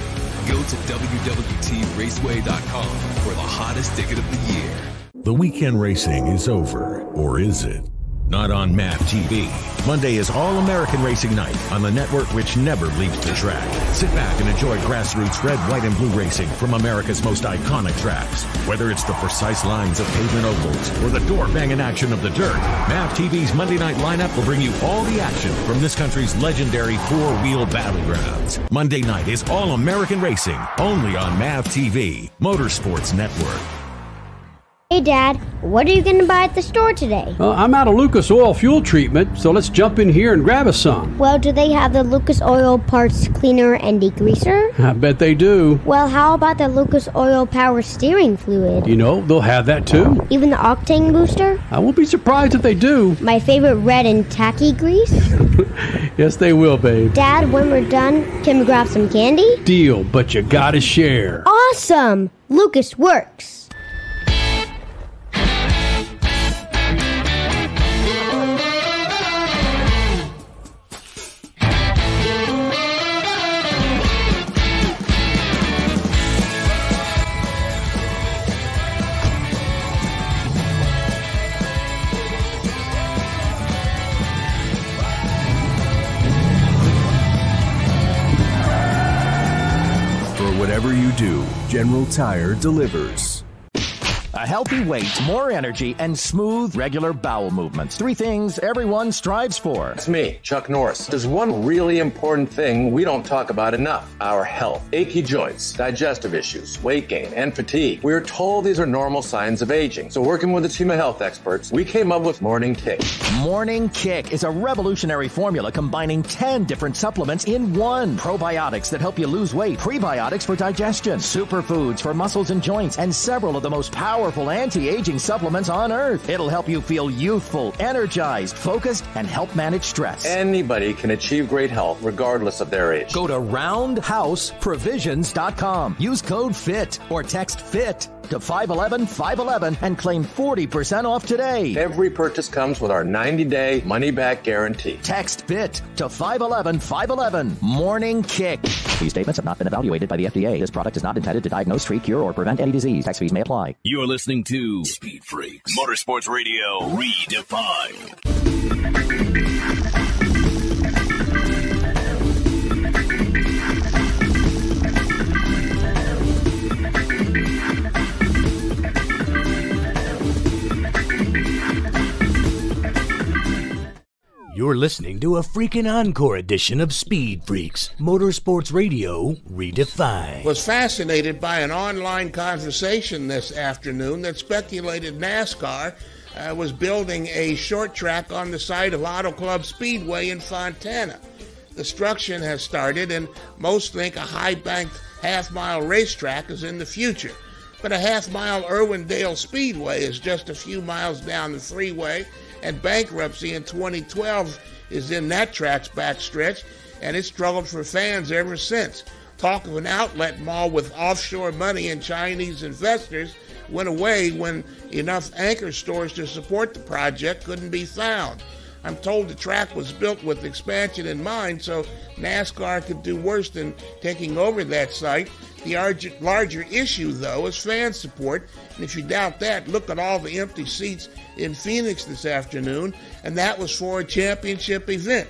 Go to W W T raceway dot com for the hottest ticket of the year. The weekend racing is over, or is it? Not on M A V T V. Monday is All-American Racing Night on the network which never leaves the track. Sit back and enjoy grassroots red, white, and blue racing from America's most iconic tracks. Whether it's the precise lines of pavement ovals or the door-banging action of the dirt, M A V T V's Monday night lineup will bring you all the action from this country's legendary four-wheel battlegrounds. Monday night is All-American Racing, only on M A V T V, Motorsports Network. Hey, Dad, what are you going to buy at the store today? Uh, I'm out of Lucas Oil fuel treatment, so let's jump in here and grab us some. Well, do they have the Lucas Oil parts cleaner and degreaser? I bet they do. Well, how about the Lucas Oil power steering fluid? You know, they'll have that too. Even the octane booster? I won't be surprised if they do. My favorite red and tacky grease? Yes, they will, babe. Dad, when we're done, can we grab some candy? Deal, but you gotta share. Awesome! Lucas works. Whatever you do, General Tire delivers. A healthy weight, more energy, and smooth, regular bowel movements. Three things everyone strives for. It's me, Chuck Norris. There's one really important thing we don't talk about enough. Our health. Achy joints, digestive issues, weight gain, and fatigue. We are told these are normal signs of aging. So working with a team of health experts, we came up with Morning Kick. Morning Kick is a revolutionary formula combining ten different supplements in one. Probiotics that help you lose weight, prebiotics for digestion, superfoods for muscles and joints, and several of the most powerful Powerful anti-aging supplements on earth. It'll help you feel youthful, energized, focused, and help manage stress. Anybody can achieve great health regardless of their age. Go to roundhouse provisions dot com. Use code FIT or text FIT to five eleven five eleven and claim forty percent off today. Every purchase comes with our ninety day money-back guarantee. Text FIT to five eleven five eleven. Morning Kick. These statements have not been evaluated by the F D A. This product is not intended to diagnose, treat, cure, or prevent any disease. Tax fees may apply. You're listening to Speed Freaks, Motorsports Radio, redefined. You're listening to a freaking encore edition of Speed Freaks, Motorsports Radio Redefined. Was fascinated by an online conversation this afternoon that speculated NASCAR uh, was building a short track on the site of Auto Club Speedway in Fontana. Construction has started, and most think a high-banked half-mile racetrack is in the future. But a half-mile Irwindale Speedway is just a few miles down the freeway, and bankruptcy in twenty twelve is in that track's backstretch, and it's struggled for fans ever since. Talk of an outlet mall with offshore money and Chinese investors went away when enough anchor stores to support the project couldn't be found. I'm told the track was built with expansion in mind, so NASCAR could do worse than taking over that site. The larger issue, though, is fan support, and if you doubt that, look at all the empty seats in Phoenix this afternoon, and that was for a championship event.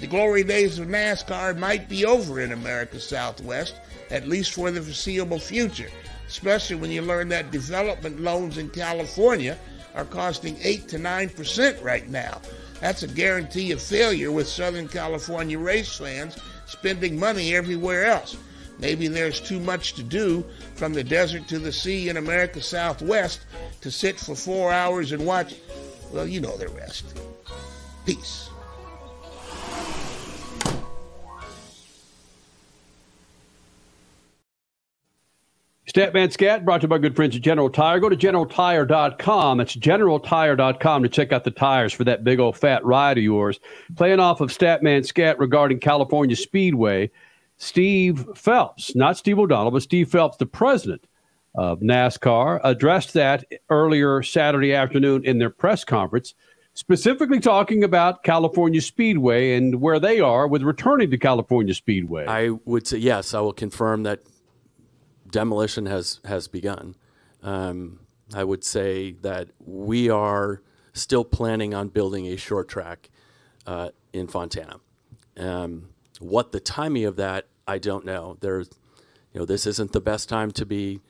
The glory days of NASCAR might be over in America's Southwest, at least for the foreseeable future, especially when you learn that development loans in California are costing eight to nine percent right now. That's a guarantee of failure with Southern California race fans spending money everywhere else. Maybe there's too much to do from the desert to the sea in America Southwest to sit for four hours and watch, well, you know the rest. Peace. Statman Scat, brought to you by good friends at General Tire. Go to general tire dot com. That's general tire dot com to check out the tires for that big old fat ride of yours. Playing off of Statman Scat regarding California Speedway, Steve Phelps, not Steve O'Donnell, but Steve Phelps, the president of NASCAR, addressed that earlier Saturday afternoon in their press conference, specifically talking about California Speedway and where they are with returning to California Speedway. I would say, yes, I will confirm that demolition has has begun. Um, I would say that we are still planning on building a short track uh, in Fontana. Um, what the timing of that, I don't know. There's, you know, this isn't the best time to be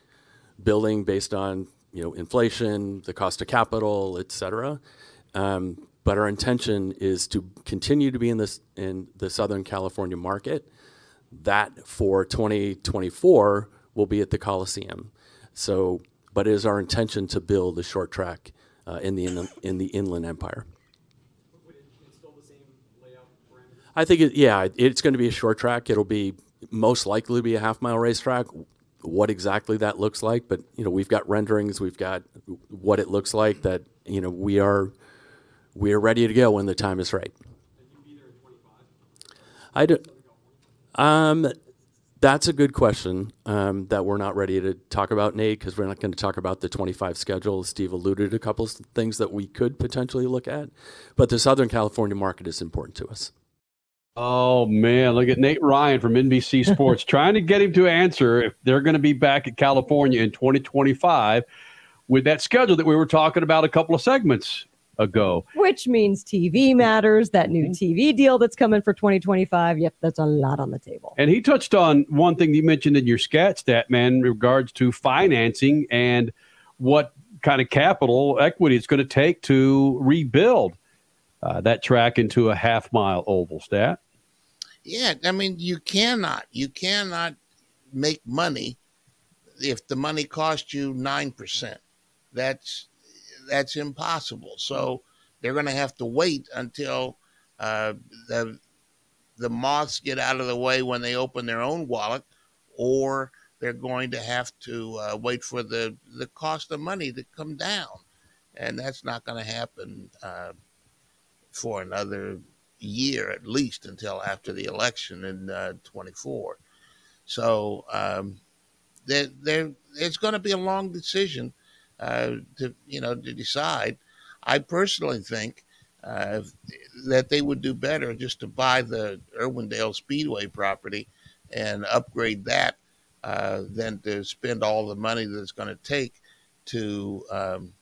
building based on you know inflation, the cost of capital, et cetera. Um, but our intention is to continue to be in this in the Southern California market. That for twenty twenty-four. Will be at the Coliseum, so but it is our intention to build a short track uh, in the in, in the Inland Empire. Would it install the same layout parameters? I think it, yeah, it's going to be a short track. It'll be most likely be a half mile racetrack. What exactly that looks like, but you know we've got renderings, we've got what it looks like. That you know we are we are ready to go when the time is right. And you'll be there in twenty-five? I do. Um. That's a good question um, that we're not ready to talk about, Nate, because we're not going to talk about the twenty-five schedule. Steve alluded to a couple of things that we could potentially look at, but the Southern California market is important to us. Oh, man, look at Nate Ryan from N B C Sports trying to get him to answer if they're going to be back at California in twenty twenty-five with that schedule that we were talking about a couple of segments ago. Which means T V matters, that new T V deal that's coming for twenty twenty-five. Yep, that's a lot on the table. And he touched on one thing you mentioned in your scat stat, man, in regards to financing and what kind of capital equity it's going to take to rebuild uh, that track into a half-mile oval, stat. Yeah, I mean, you cannot, you cannot make money if the money costs you nine percent. That's That's impossible. So they're going to have to wait until uh, the the moths get out of the way when they open their own wallet, or they're going to have to uh, wait for the, the cost of money to come down. And that's not going to happen uh, for another year, at least until after the election in uh, twenty-four. So um, they're, they're, it's going to be a long decision. Uh, to you know, to decide. I personally think uh, that they would do better just to buy the Irwindale Speedway property and upgrade that uh, than to spend all the money that it's going to take to, um,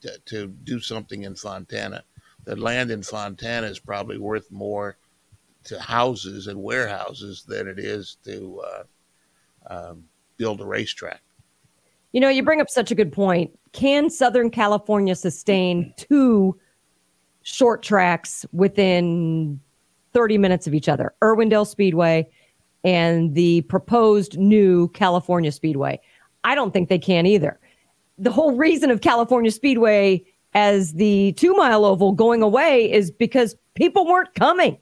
to to do something in Fontana. The land in Fontana is probably worth more to houses and warehouses than it is to uh, um, build a racetrack. You know, you bring up such a good point. Can Southern California sustain two short tracks within thirty minutes of each other, Irwindale Speedway and the proposed new California Speedway. I don't think they can either. The whole reason of California Speedway as the two-mile oval going away is because people weren't coming.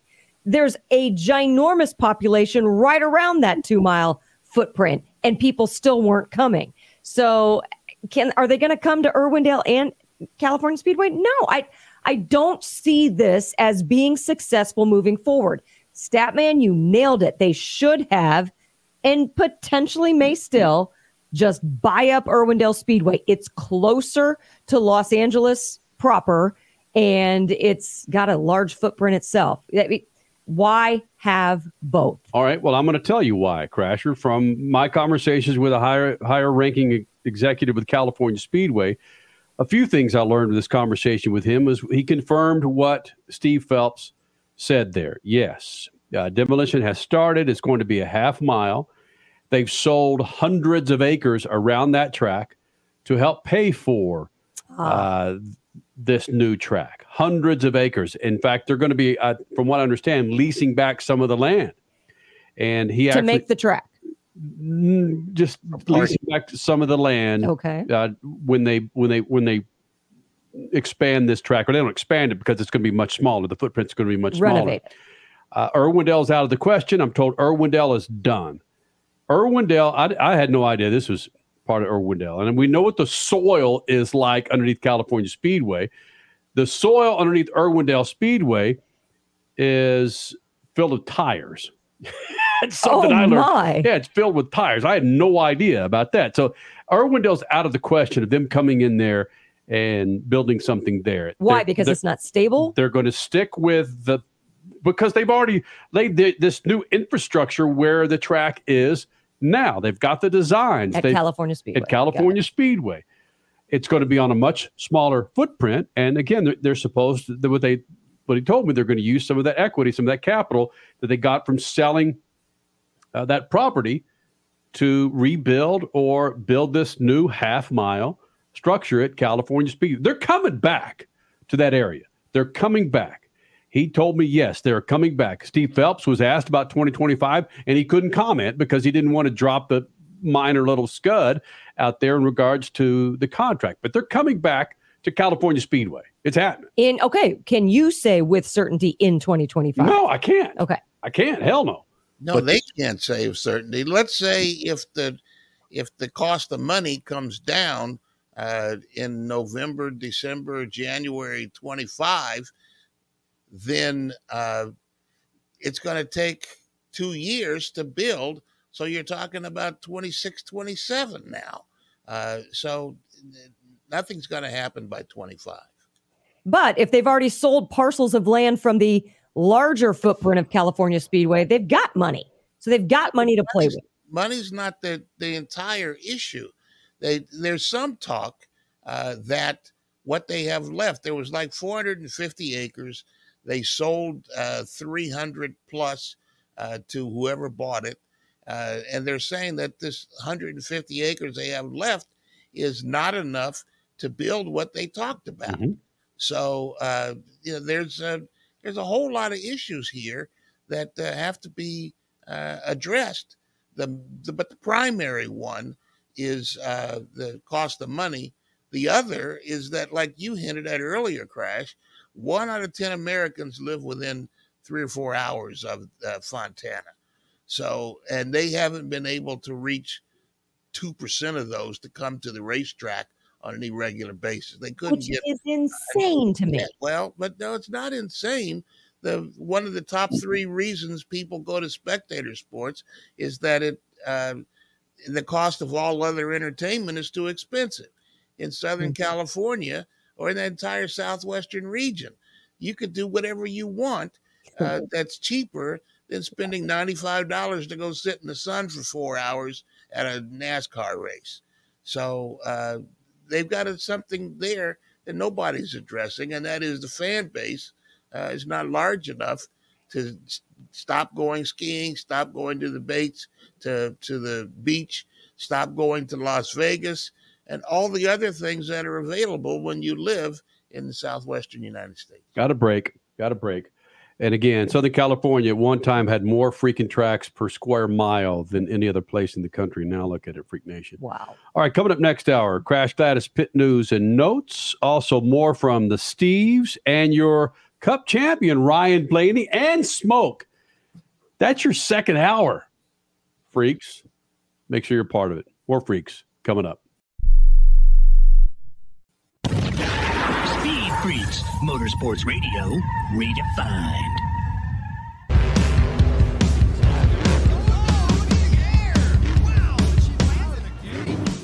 There's a ginormous population right around that two-mile footprint, and people still weren't coming. So can are they going to come to Irwindale and California Speedway? No, I I don't see this as being successful moving forward. Statman, you nailed it. They should have, and potentially may still, just buy up Irwindale Speedway. It's closer to Los Angeles proper, and it's got a large footprint itself. Why have both? All right. Well, I'm going to tell you why, Crasher. From my conversations with a higher, higher ranking executive with California Speedway, a few things I learned in this conversation with him was he confirmed what Steve Phelps said there. Yes, uh, demolition has started. It's going to be a half mile. They've sold hundreds of acres around that track to help pay for uh, this new track. Hundreds of acres. In fact, they're going to be, uh, from what I understand, leasing back some of the land. And he to actually, make the track. Just leasing back to some of the land. Okay. Uh, when they when they when they expand this track, or they don't expand it because it's going to be much smaller. The footprint's going to be much smaller. Renovate it. Uh, Irwindale's out of the question. I'm told Irwindale is done. Irwindale, I, I had no idea this was part of Irwindale. And we know what the soil is like underneath California Speedway. The soil underneath Irwindale Speedway is filled with tires. That's something oh I learned. My. Yeah, it's filled with tires. I had no idea about that. So Irwindale's out of the question of them coming in there and building something there. Why? They're, because they're, it's not stable? They're going to stick with the – because they've already laid the, this new infrastructure where the track is. Now they've got the designs at California Speedway. At California Speedway, it's going to be on a much smaller footprint. And again, they're, they're supposed to, what they, what he told me, they're going to use some of that equity, some of that capital that they got from selling uh, that property to rebuild or build this new half mile structure at California Speedway. They're coming back to that area. They're coming back. He told me, yes, they're coming back. Steve Phelps was asked about twenty twenty-five, and he couldn't comment because he didn't want to drop the minor little scud out there in regards to the contract. But they're coming back to California Speedway. It's happening. In okay, can you say with certainty in twenty twenty-five? No, I can't. Okay. I can't. Hell no. No, but they can't say with certainty. Let's say if the if the cost of money comes down uh, in November, December, January twenty-five, then uh, it's going to take two years to build. So you're talking about twenty-six, twenty-seven now. Uh, so nothing's going to happen by twenty-five. But if they've already sold parcels of land from the larger footprint of California Speedway, they've got money. So they've got money to play with. Money's not the, the entire issue. They, there's some talk uh, that what they have left, there was like four hundred fifty acres. They sold uh, three hundred plus uh, to whoever bought it. Uh, and they're saying that this one hundred fifty acres they have left is not enough to build what they talked about. Mm-hmm. So uh, you know, there's, a, there's a whole lot of issues here that uh, have to be uh, addressed. The, the, but the primary one is uh, the cost of money. The other is that, like you hinted at earlier, Crash, One out of ten Americans live within three or four hours of uh, Fontana. So, and they haven't been able to reach two percent of those to come to the racetrack on an irregular basis. They couldn't Which get. Which is insane uh, to me. Well, but no, it's not insane. The one of the top three reasons people go to spectator sports is that it uh, the cost of all other entertainment is too expensive. In Southern mm-hmm. California, or in the entire southwestern region, you could do whatever you want uh, that's cheaper than spending ninety-five dollars to go sit in the sun for four hours at a NASCAR race. So uh, they've got a, something there that nobody's addressing, and that is the fan base uh, is not large enough to s- stop going skiing, stop going to the baits, to, to the beach, stop going to Las Vegas, and all the other things that are available when you live in the southwestern United States. Got a break. Got a break. And again, Southern California at one time had more freaking tracks per square mile than any other place in the country. Now look at it, Freak Nation. Wow. All right, coming up next hour, Crash Gladys pit news and notes. Also more from the Steves and your Cup champion, Ryan Blaney, and Smoke. That's your second hour, Freaks. Make sure you're part of it. More Freaks coming up. Speed Freaks, Motorsports Radio, redefined.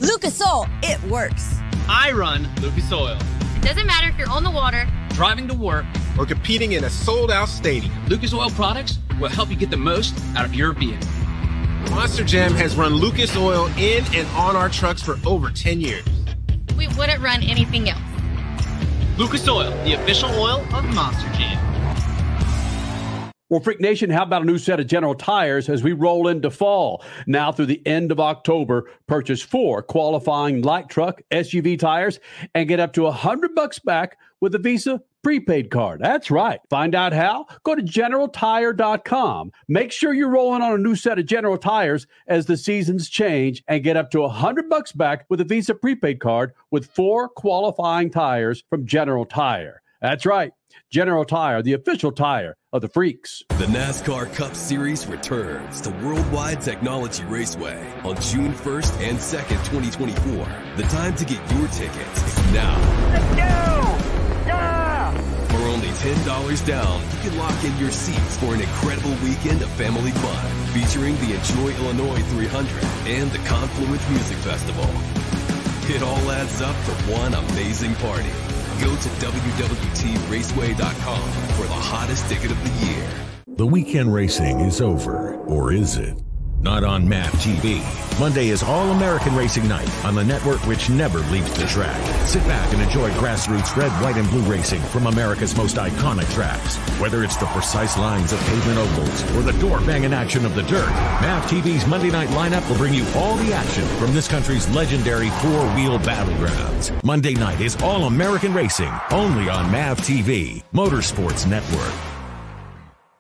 Lucas Oil, it works. I run Lucas Oil. It doesn't matter if you're on the water, driving to work, or competing in a sold-out stadium. Lucas Oil products will help you get the most out of your vehicle. Monster Jam has run Lucas Oil in and on our trucks for over ten years. We wouldn't run anything else. Lucas Oil, the official oil of Monster Jam. Well, Freak Nation, how about a new set of General Tires as we roll into fall? Now through the end of October, purchase four qualifying light truck S U V tires and get up to one hundred bucks back with a Visa prepaid card. That's right. Find out how? Go to general tire dot com. Make sure you're rolling on a new set of General Tires as the seasons change and get up to one hundred bucks back with a Visa prepaid card with four qualifying tires from General Tire. That's right. General Tire, the official tire of the Freaks. The NASCAR Cup Series returns to Worldwide Technology Raceway on June first and second, twenty twenty-four. The time to get your tickets is now. Let's go! Yeah! For only ten dollars down, you can lock in your seats for an incredible weekend of family fun featuring the Enjoy Illinois three hundred and the Confluence Music Festival. It all adds up to one amazing party. Go to W W T raceway dot com for the hottest ticket of the year. The weekend racing is over, or is it? Not on M A V T V. Monday is All-American Racing Night on the network which never leaves the track. Sit back and enjoy grassroots red, white, and blue racing from America's most iconic tracks. Whether it's the precise lines of pavement ovals or the door-banging action of the dirt, M A V T V's Monday night lineup will bring you all the action from this country's legendary four-wheel battlegrounds. Monday night is All-American Racing, only on M A V T V, Motorsports Network.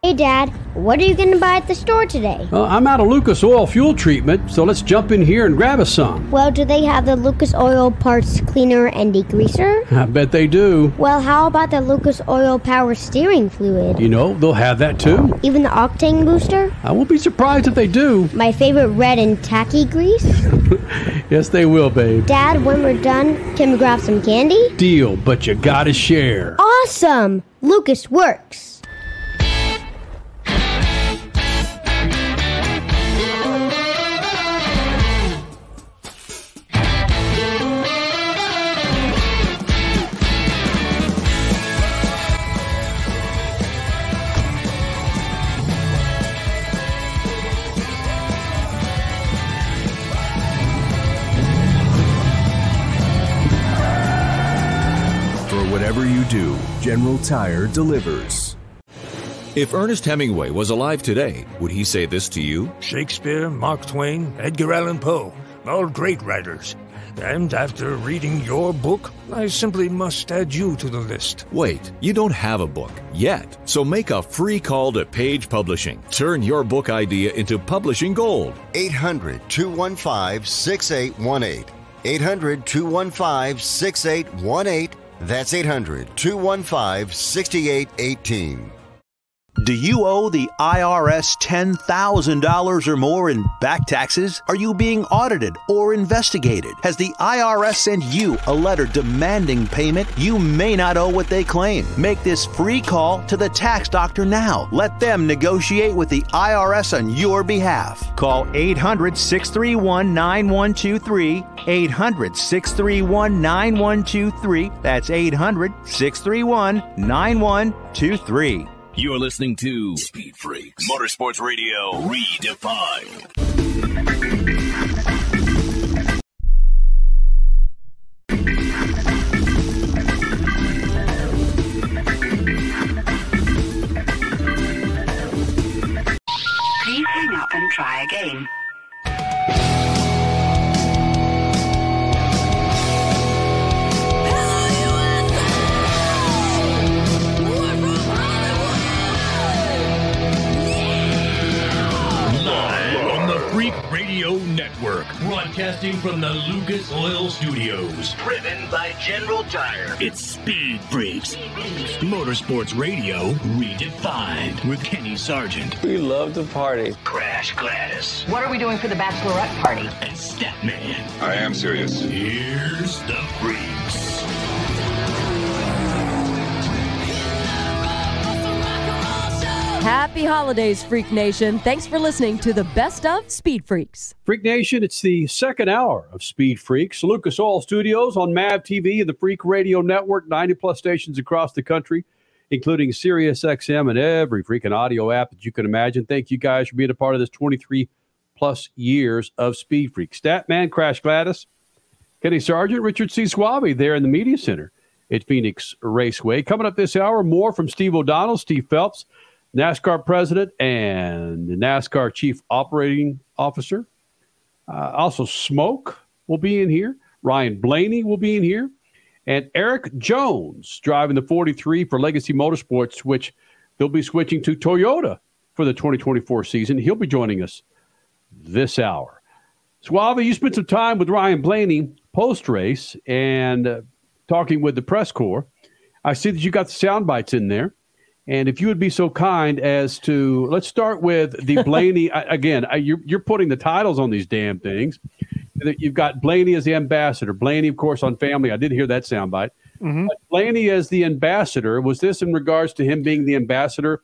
Hey, Dad, what are you going to buy at the store today? Uh, I'm out of Lucas Oil fuel treatment, so let's jump in here and grab us some. Well, do they have the Lucas Oil parts cleaner and degreaser? I bet they do. Well, how about the Lucas Oil power steering fluid? You know, they'll have that too. Even the octane booster? I won't be surprised if they do. My favorite red and tacky grease? Yes, they will, babe. Dad, when we're done, can we grab some candy? Deal, but you gotta share. Awesome! Lucas works. Do General Tire delivers. If Ernest Hemingway was alive today, would he say this to you? Shakespeare, Mark Twain, Edgar Allan Poe, all great writers. And after reading your book, I simply must add you to the list. Wait, you don't have a book yet. So make a free call to Page Publishing. Turn your book idea into publishing gold. eight hundred, two one five, six eight one eight. eight hundred, two one five, six eight one eight. That's eight hundred, two one five, six eight one eight. Do you owe the I R S ten thousand dollars or more in back taxes? Are you being audited or investigated? Has the I R S sent you a letter demanding payment? You may not owe what they claim. Make this free call to the tax doctor now. Let them negotiate with the I R S on your behalf. Call eight hundred, six three one, nine one two three, eight hundred, six three one, nine one two three. That's eight hundred, six three one, nine one two three. You're listening to Speed Freaks, Motorsports Radio, redefined. Please hang up and try again. Hello, Freak Radio Network, broadcasting from the Lucas Oil Studios. Driven by General Tire. It's Speed Freaks. Motorsports Radio redefined with Kenny Sargent. We love to party. Crash Gladys. What are we doing for the bachelorette party? And Statman. I am serious. Here's the Freaks. Happy holidays, Freak Nation. Thanks for listening to the best of Speed Freaks. Freak Nation, it's the second hour of Speed Freaks. Lucas Oil Studios on M A V T V and the Freak Radio Network, ninety plus stations across the country, including Sirius X M and every freaking audio app that you can imagine. Thank you guys for being a part of this twenty-three plus years of Speed Freaks. Statman, Crash Gladys, Kenny Sargent, Richard C. Suave there in the Media Center at Phoenix Raceway. Coming up this hour, more from Steve O'Donnell, Steve Phelps, NASCAR president and NASCAR chief operating officer. Uh, also, Smoke will be in here. Ryan Blaney will be in here. And Eric Jones driving the forty-three for Legacy Motorsports, which they'll be switching to Toyota for the twenty twenty-four season. He'll be joining us this hour. Suave, you spent some time with Ryan Blaney post-race and uh, talking with the press corps. I see that you got the sound bites in there. And if you would be so kind as to, let's start with the Blaney. Again, you're, you're putting the titles on these damn things. You've got Blaney as the ambassador. Blaney, of course, on Family. I did hear that soundbite. Mm-hmm. But Blaney as the ambassador. Was this in regards to him being the ambassador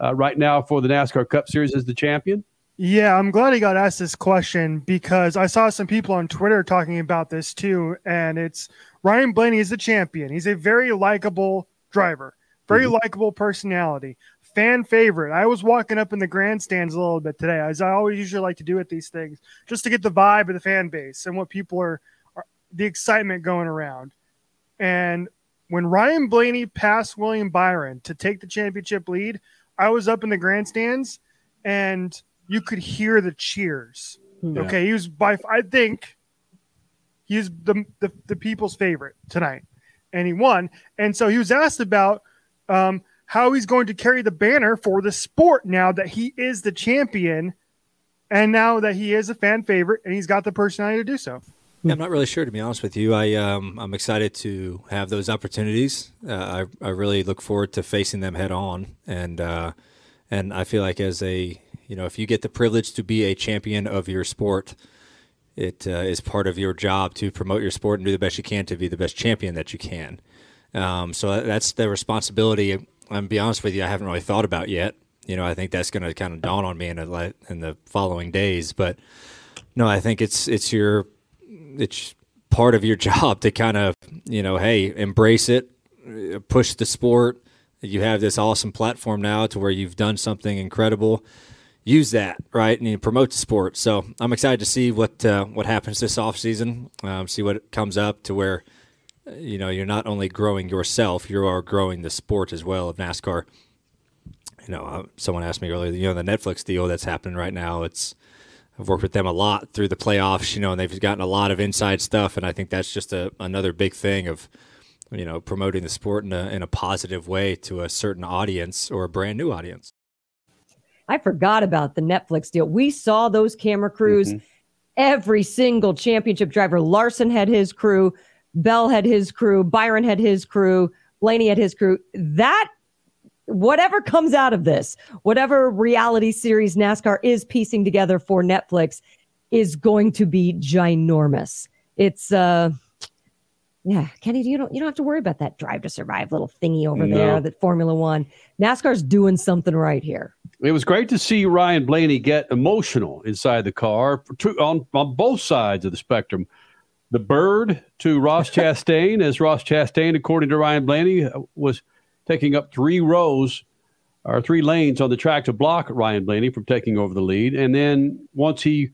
uh, right now for the NASCAR Cup Series as the champion? Yeah, I'm glad he got asked this question because I saw some people on Twitter talking about this too. And it's Ryan Blaney is the champion. He's a very likable driver. Very mm-hmm. likable personality, fan favorite. I was walking up in the grandstands a little bit today, as I always usually like to do at these things, just to get the vibe of the fan base and what people are, are the excitement going around. And when Ryan Blaney passed William Byron to take the championship lead, I was up in the grandstands and you could hear the cheers. Yeah. Okay. He was by, I think he's the, the, the people's favorite tonight and he won. And so he was asked about, Um, how he's going to carry the banner for the sport now that he is the champion and now that he is a fan favorite and he's got the personality to do so. Yeah, I'm not really sure, to be honest with you. I, um, I'm excited to have those opportunities. Uh, I, I really look forward to facing them head on. And, uh, and I feel like as a, you know, if you get the privilege to be a champion of your sport, it uh, is part of your job to promote your sport and do the best you can to be the best champion that you can. Um, so that's the responsibility. I'm gonna be honest with you, I haven't really thought about yet. You know, I think that's going to kind of dawn on me in the in the following days. But no, I think it's it's your it's part of your job to kind of, you know, hey, embrace it, push the sport. You have this awesome platform now to where you've done something incredible. Use that, right, and you promote the sport. So I'm excited to see what uh, what happens this off season. Um, see what comes up to where. You know, you're not only growing yourself, you are growing the sport as well of NASCAR. You know, someone asked me earlier, you know, the Netflix deal that's happening right now, it's, I've worked with them a lot through the playoffs, you know, and they've gotten a lot of inside stuff. And I think that's just a, another big thing of, you know, promoting the sport in a, in a positive way to a certain audience or a brand new audience. I forgot about the Netflix deal. We saw those camera crews. Mm-hmm. Every single championship driver. Larson had his crew. Bell had his crew, Byron had his crew, Blaney had his crew. That, whatever comes out of this, whatever reality series NASCAR is piecing together for Netflix is going to be ginormous. It's, uh, yeah, Kenny, you don't you don't have to worry about that Drive to Survive little thingy over no. there, that Formula One. NASCAR's doing something right here. It was great to see Ryan Blaney get emotional inside the car to, on, on both sides of the spectrum. The bird to Ross Chastain, as Ross Chastain, according to Ryan Blaney, was taking up three rows or three lanes on the track to block Ryan Blaney from taking over the lead. And then once he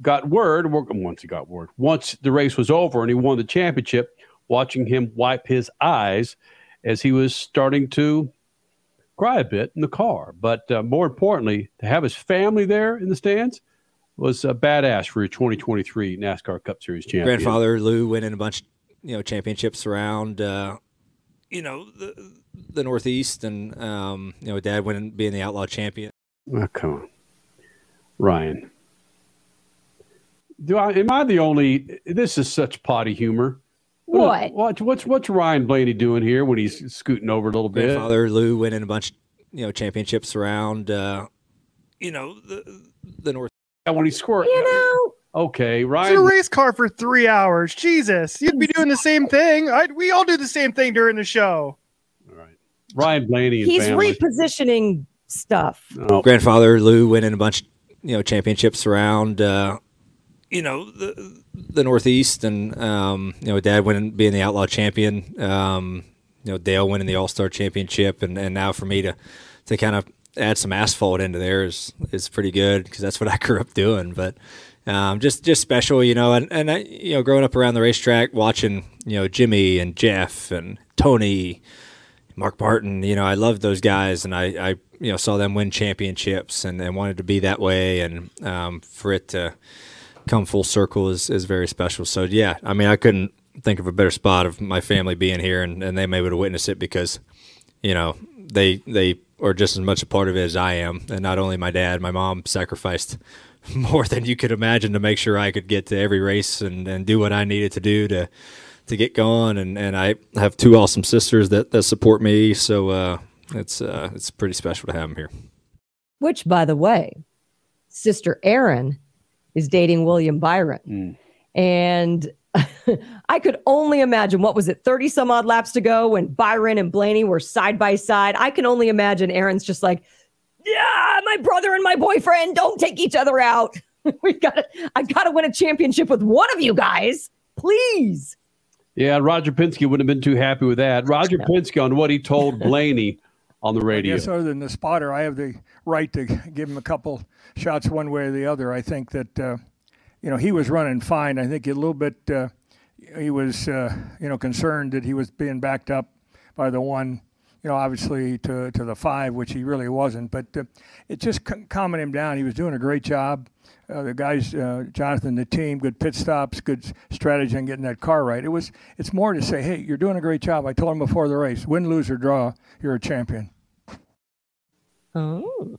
got word, once he got word, once the race was over and he won the championship, watching him wipe his eyes as he was starting to cry a bit in the car. But uh, more importantly, to have his family there in the stands, was a badass for your twenty twenty-three NASCAR Cup Series champion. Grandfather Lou winning a bunch of, you know, championships around, uh, you know, the, the Northeast, and, um, you know, Dad winning, being the outlaw champion. Oh, come on. Ryan, Do I? Am I the only? This is such potty humor. What? What? What's What's Ryan Blaney doing here when he's scooting over a little bit? Grandfather Lou winning a bunch of, you know, championships around, uh, you know, the the North. And when he scored, you know. Okay, Ryan. It's in a race car for three hours. Jesus, you'd be doing the same thing. I, we all do the same thing during the show. All right, Ryan Blaney. He's family. Repositioning stuff. Oh. Grandfather Lou winning a bunch of, you know, championships around, uh, you know, the the Northeast, and um, you know, Dad winning, being the Outlaw champion. Um, you know, Dale winning the All Star championship, and and now for me to to kind of add some asphalt into there is is pretty good because that's what I grew up doing, but. Um, just, just special, you know, and, and I, you know, growing up around the racetrack, watching, you know, Jimmy and Jeff and Tony, Mark Barton, you know, I loved those guys, and I, I you know, saw them win championships, and, and wanted to be that way, and um, for it to come full circle is, is very special. So, yeah, I mean, I couldn't think of a better spot of my family being here, and, and they may be able to witness it because, you know, they they are just as much a part of it as I am, and not only my dad, my mom sacrificed more than you could imagine to make sure I could get to every race and, and do what I needed to do to to get going. And, and I have two awesome sisters that, that support me. So uh, it's uh, it's pretty special to have them here. Which, by the way, Sister Erin is dating William Byron. Mm. And I could only imagine, what was it, thirty some odd laps to go when Byron and Blaney were side by side. I can only imagine Erin's just like, yeah, my brother and my boyfriend don't take each other out. We've got to, I've got to win a championship with one of you guys, please. Yeah, Roger Penske wouldn't have been too happy with that. Roger no. Penske on what he told Blaney on the radio. Yes, other than the spotter, I have the right to give him a couple shots one way or the other. I think that, uh, you know, he was running fine. I think a little bit uh, he was, uh, you know, concerned that he was being backed up by the one. You know, obviously to, to the five, which he really wasn't, but uh, it just c- calmed him down. He was doing a great job. Uh, the guys, uh, Jonathan, the team, good pit stops, good strategy on getting that car right. It was, it's more to say, hey, you're doing a great job. I told him before the race, win, lose, or draw, you're a champion. Oh.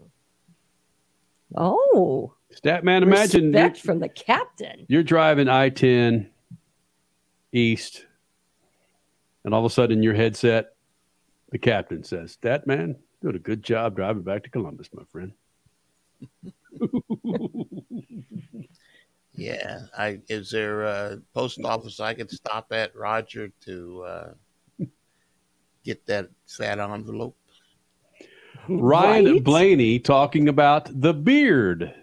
Oh. Statman, imagine. Respect from the captain. You're driving I ten east, and all of a sudden your headset, the captain says, that man doing a good job driving back to Columbus, my friend. Yeah. I, is there a post office I could stop at, Roger, to uh, get that fat envelope? Ryan right? Blaney talking about the beard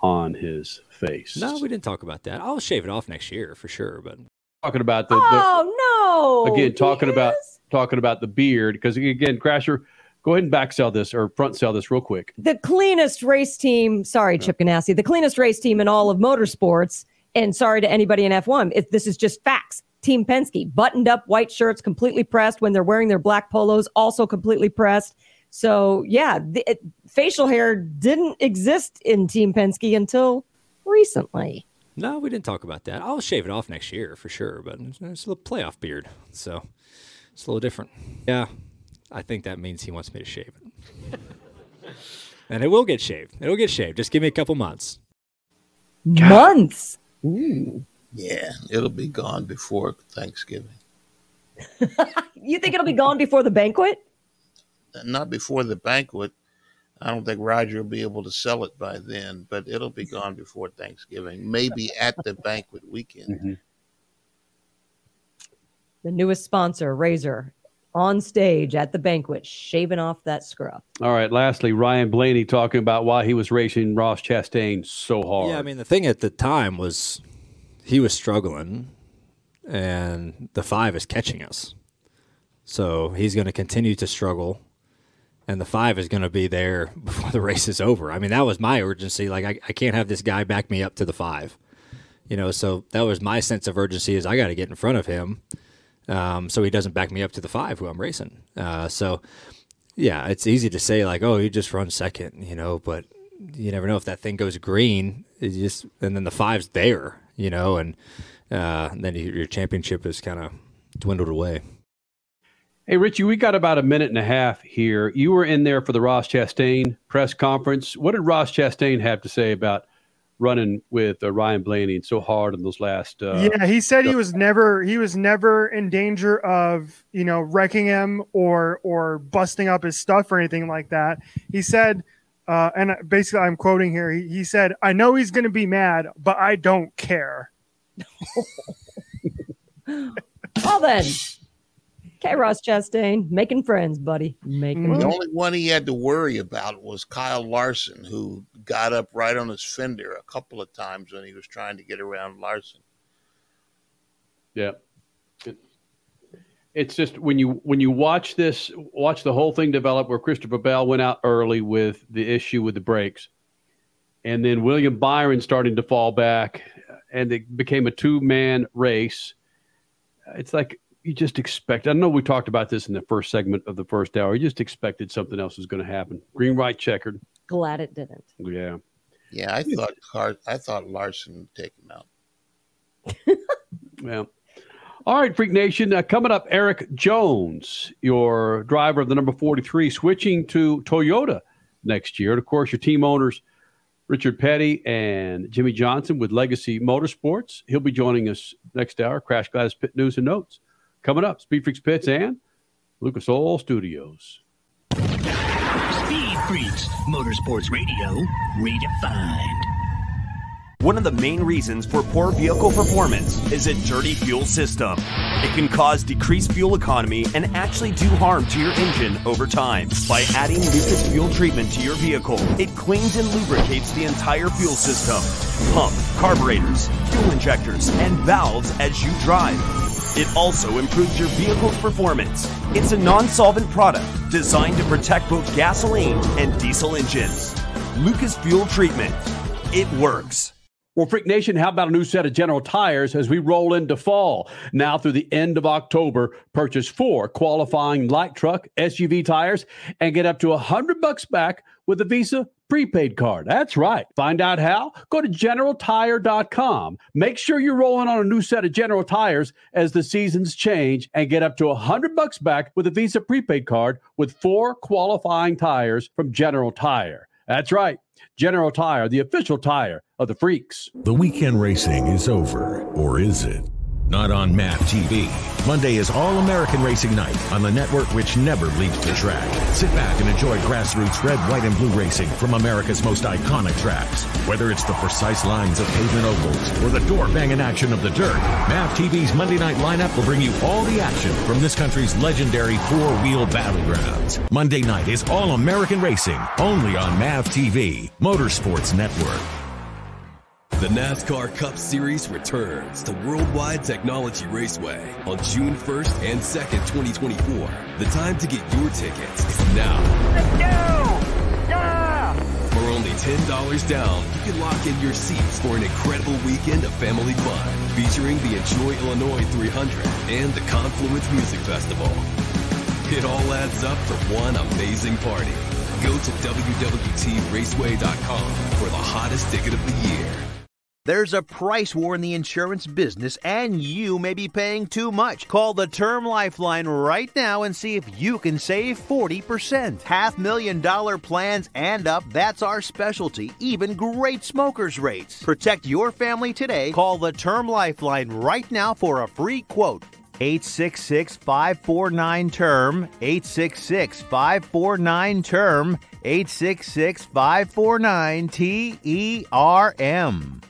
on his face. No, we didn't talk about that. I'll shave it off next year for sure. But talking about the, oh, the, no. Again, talking yes. about. talking about the beard, because again, Crasher, go ahead and back sell this or front sell this real quick. The cleanest race team, sorry, Chip Ganassi, the cleanest race team in all of motorsports, and sorry to anybody in F one, if this is just facts. Team Penske, buttoned up white shirts, completely pressed when they're wearing their black polos, also completely pressed. So yeah, the, it, facial hair didn't exist in Team Penske until recently. No, we didn't talk about that. I'll shave it off next year for sure, but it's a little playoff beard, so... it's a little different. Yeah, I think that means he wants me to shave it. And it will get shaved. It'll get shaved. Just give me a couple months. Months? Ooh. Yeah, it'll be gone before Thanksgiving. You think it'll be gone before the banquet? Not before the banquet. I don't think Roger will be able to sell it by then, but it'll be gone before Thanksgiving, maybe at the banquet weekend. Mm-hmm. The newest sponsor, Razor, on stage at the banquet, shaving off that scruff. All right. Lastly, Ryan Blaney talking about why he was racing Ross Chastain so hard. Yeah, I mean, the thing at the time was he was struggling, and the five is catching us. So he's going to continue to struggle, and the five is going to be there before the race is over. I mean, that was my urgency. Like, I, I can't have this guy back me up to the five. You know, so that was my sense of urgency is I got to get in front of him. Um, so he doesn't back me up to the five who I'm racing. Uh, so yeah, it's easy to say like, oh, you just run second, you know, but you never know if that thing goes green. It's just, and then the five's there, you know, and, uh, and then your championship is kind of dwindled away. Hey, Richie, we got about a minute and a half here. You were in there for the Ross Chastain press conference. What did Ross Chastain have to say about running with uh, Ryan Blaney and so hard in those last. Uh, yeah, he said he was never he was never in danger of, you know, wrecking him or or busting up his stuff or anything like that. He said, uh, and basically I'm quoting here. He, he said, "I know he's going to be mad, but I don't care." Well then, okay, Ross Chastain, making friends, buddy. Making the friends. Only one he had to worry about was Kyle Larson, who got up right on his fender a couple of times when he was trying to get around Larson. Yeah, it, it's just when you when you watch this, watch the whole thing develop, where Christopher Bell went out early with the issue with the brakes, and then William Byron starting to fall back, and it became a two-man race. It's like you just expect. I know we talked about this in the first segment of the first hour. You just expected something else was going to happen. Green, right, checkered. Glad it didn't. Yeah, yeah. I thought Car- I thought Larson would take him out. Yeah. All right, Freak Nation. Uh, coming up, Eric Jones, your driver of the number forty-three, switching to Toyota next year. And of course, your team owners, Richard Petty and Jimmy Johnson with Legacy Motorsports. He'll be joining us next hour. Crash Glass Pit News and Notes coming up. Speed Freaks Pits and Lucas Oil Studios. Speed Freaks, Motorsports Radio, redefined. One of the main reasons for poor vehicle performance is a dirty fuel system. It can cause decreased fuel economy and actually do harm to your engine over time. By adding Lucas Fuel Treatment to your vehicle, it cleans and lubricates the entire fuel system, pump, carburetors, fuel injectors, and valves as you drive. It also improves your vehicle's performance. It's a non-solvent product designed to protect both gasoline and diesel engines. Lucas Fuel Treatment. It works. Well, Freak Nation, how about a new set of General Tires as we roll into fall? Now through the end of October, purchase four qualifying light truck S U V tires and get up to one hundred bucks back with a Visa prepaid card. That's right. Find out how? Go to general tire dot com. Make sure you're rolling on a new set of General Tires as the seasons change and get up to one hundred bucks back with a Visa prepaid card with four qualifying tires from General Tire. That's right. General Tire, the official tire of the freaks. The weekend racing is over, or is it? Not on M A V T V. Monday is All-American Racing Night on the network which never leaves the track. Sit back and enjoy grassroots red, white, and blue racing from America's most iconic tracks. Whether it's the precise lines of pavement ovals or the door-banging action of the dirt, M A V T V's Monday night lineup will bring you all the action from this country's legendary four-wheel battlegrounds. Monday night is All-American Racing, only on M A V T V, Motorsports Network. The NASCAR Cup Series returns to Worldwide Technology Raceway on June first and second, twenty twenty-four. The time to get your tickets is now. Let's go! Yeah! For only ten dollars down, you can lock in your seats for an incredible weekend of family fun featuring the Enjoy Illinois three hundred and the Confluence Music Festival. It all adds up to one amazing party. Go to W W T raceway dot com for the hottest ticket of the year. There's a price war in the insurance business, and you may be paying too much. Call the Term Lifeline right now and see if you can save forty percent. Half million dollar plans and up, that's our specialty. Even great smokers rates. Protect your family today. Call the Term Lifeline right now for a free quote. eight six six, five four nine, T E R M, eight six six, five four nine, T E R M, eight six six, five four nine, T E R M.